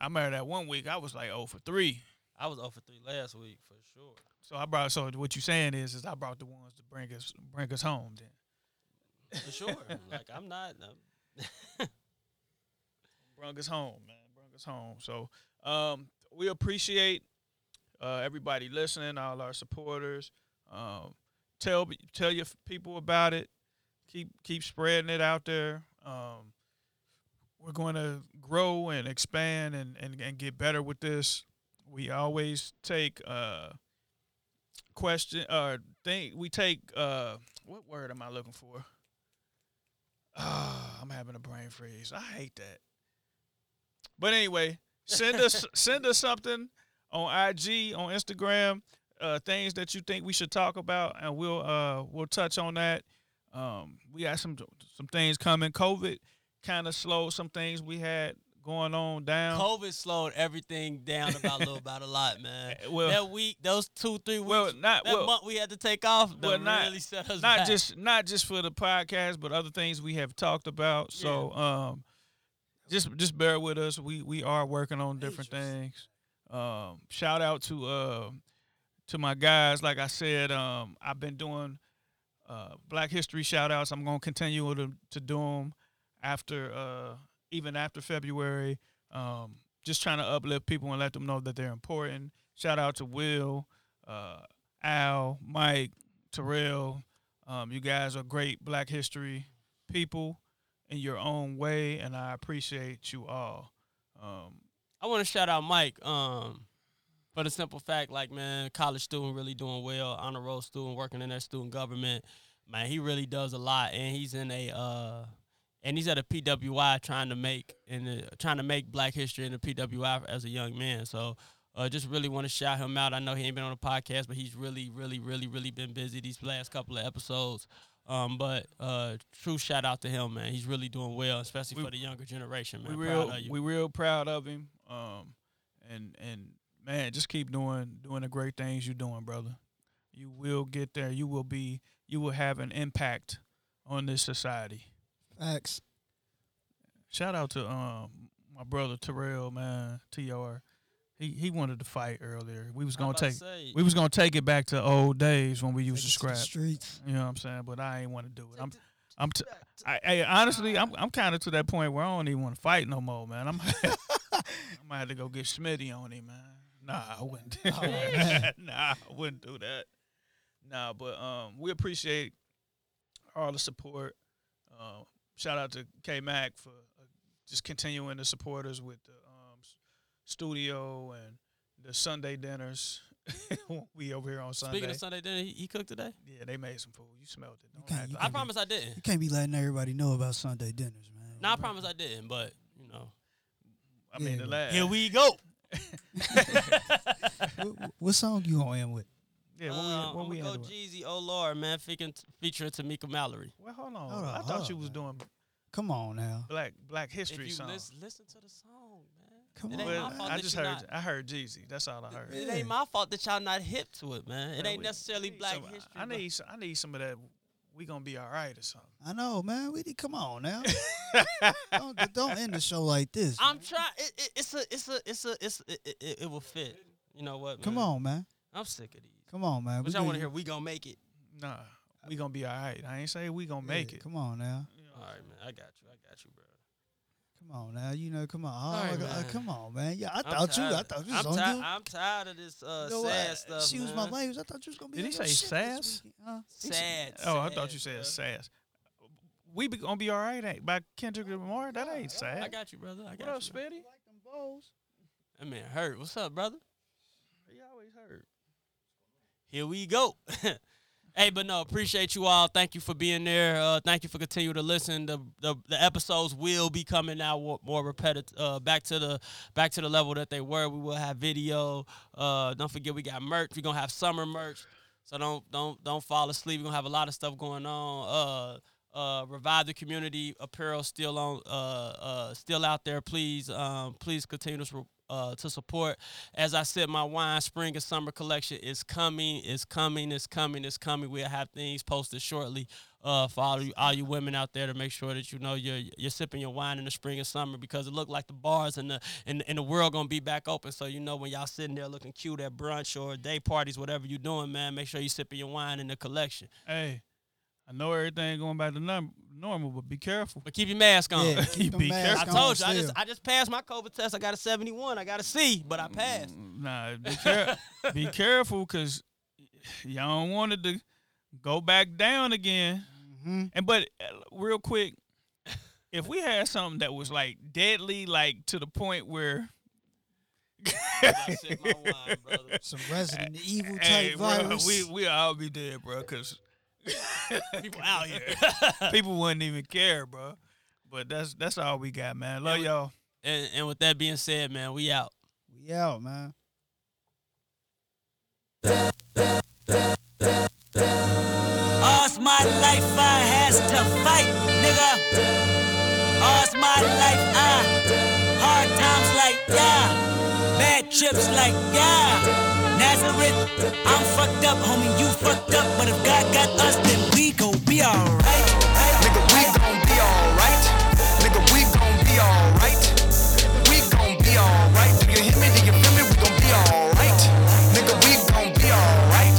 I remember that one week I was like 0 for 3. I was 0 for 3 last week for sure. So what you saying is I brought the ones to bring us home then. For sure. Like I'm not. Brung us home, man. Brung us home. So we appreciate everybody listening, all our supporters. Tell your people about it. Keep spreading it out there. We're going to grow and expand and get better with this. We always take what word am I looking for? I'm having a brain freeze. I hate that. But anyway, send us something on IG, on Instagram, things that you think we should talk about, and we'll touch on that. We got some things coming. COVID kind of slowed some things we had going on down. COVID slowed everything down about a lot, man. Well, that week, those 2-3 weeks, month we had to take off, really set us back. Not just for the podcast, but other things we have talked about. Yeah. So just bear with us. We are working on different things. Shout out to my guys. Like I said, I've been doing Black History shout outs. I'm gonna continue to do them after February, just trying to uplift people and let them know that they're important. Shout out to Will, Al, Mike, Terrell. You guys are great Black History people in your own way, and I appreciate you all. I want to shout out Mike for the simple fact, like, man, college student really doing well, honor roll student, working in that student government. Man, he really does a lot, and he's at a PWI trying to make Black History in the PWI as a young man. So just really want to shout him out. I know he ain't been on the podcast, but he's really, really, really, really been busy these last couple of episodes. But true shout out to him, man. He's really doing well, especially for the younger generation, man. We're real proud of him. And man, just keep doing the great things you're doing, brother. You will get there. You will have an impact on this society. X. Shout out to my brother Terrell, man, TR. He wanted to fight earlier. We was gonna take it back to old days when we used to scrap. Streets. You know what I'm saying? But I ain't want to do it. I'm kind of to that point where I don't even want to fight no more, man. I might have to go get Smitty on him, man. Nah, I wouldn't do that. Nah, but we appreciate all the support. Shout out to K-Mac for just continuing to support us with the studio and the Sunday dinners. We over here on Sunday. Speaking of Sunday dinner, he cooked today? Yeah, they made some food. You smelled it. I promise I didn't. You can't be letting everybody know about Sunday dinners, man. No, I promise I didn't, but, you know. I mean, the last. Here we go. What song you going to end with? Yeah, we go Jeezy, Oh Lord, man, featuring Tamika Mallory. Well, hold on. I thought you was doing. Come on now. Black History if you song. Listen to the song, man. Come on. I heard Jeezy. That's all I heard. It ain't my fault that y'all not hip to it, man. It ain't necessarily Black History. I need some of that. We gonna be all right or something. I know, man. We need. Come on now. don't end the show like this. I'm trying. It will fit. You know what? Man? Come on, man. I'm sick of these. Come on, man. What y'all want to hear? We gonna make it. Nah, we gonna be all right. I ain't say we gonna make it. Come on now. All right, man. I got you, bro. Come on now. You know, come on. Come on, man. Yeah, I'm tired of this sad stuff. She was my language. I thought you was gonna be. Did he say sass? Sad. Oh, I thought you said sass. We be gonna be all right. Ain't by Kendrick Lamar. That ain't sad. I got you, brother. I got you. What up, Spitty? Like them bows. That man hurt. What's up, brother? He always hurt. Here we go. Hey, but no, appreciate you all. Thank you for being there. Thank you for continuing to listen. The episodes will be coming out more repetitive, back to the level that they were. We will have video. Don't forget we got merch. We're gonna have summer merch. So don't fall asleep. We're gonna have a lot of stuff going on. Revive the Community apparel still on, still out there. Please, please continue to support. As I said, my wine spring and summer collection is coming. It's coming. It's coming. It's coming. We'll have things posted shortly. For all you women out there, to make sure that you know you're sipping your wine in the spring and summer, because it looked like the bars and the world gonna be back open. So you know when y'all sitting there looking cute at brunch or day parties, whatever you doing, man, make sure you sipping your wine in the collection. Hey, I know everything going back to normal, but be careful. But keep your mask on. Yeah, keep be mask careful. On I told you, still. I just passed my COVID test. I got a 71. I got a C, but I passed. Nah, be careful, because y'all don't want it to go back down again. Mm-hmm. But real quick, if we had something that was like deadly, like to the point where I sip my wine, brother. Some Resident Evil type virus, we all be dead, bro. Because people out here, people wouldn't even care, bro. But that's all we got, man. Love y'all. And with that being said, man, we out. We out, man. All's my life I has to fight, nigga. All's my life I hard times like yeah, bad trips like yeah. Nazareth, I'm fucked up, homie, you fucked up, but if God got us, then we gon' be alright. Nigga, we gon' be alright. Nigga, we gon' be alright. We gon' be alright. Do you hear me? Do you feel me? We gon' be alright. Nigga, we gon' be alright.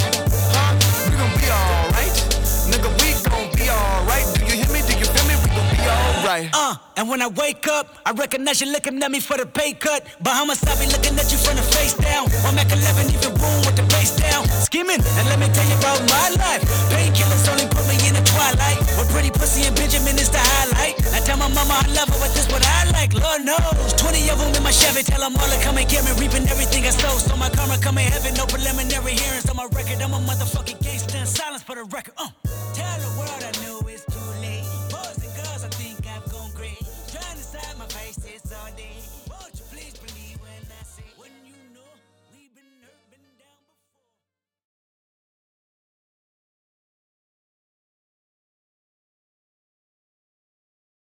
Huh? We gon' be alright. Nigga, we gon' be alright. Do you hear me? Do you feel me? We gon' be alright. And when I wake up, I recognize you looking at me for the pay cut. Bahamas, I be looking at you from the face down. I'm Mack 11, even room with the face down. Skimming, and let me tell you about my life. Painkillers only put me in the twilight. With pretty pussy and Benjamin is the highlight. I tell my mama I love her, but this what I like. Lord knows, 20 of them in my Chevy. Tell them all to come and get me, reaping everything I sow. So my karma come in heaven, no preliminary hearings on my record. I'm a motherfucking gangster in silence for the record. Tell the world I knew.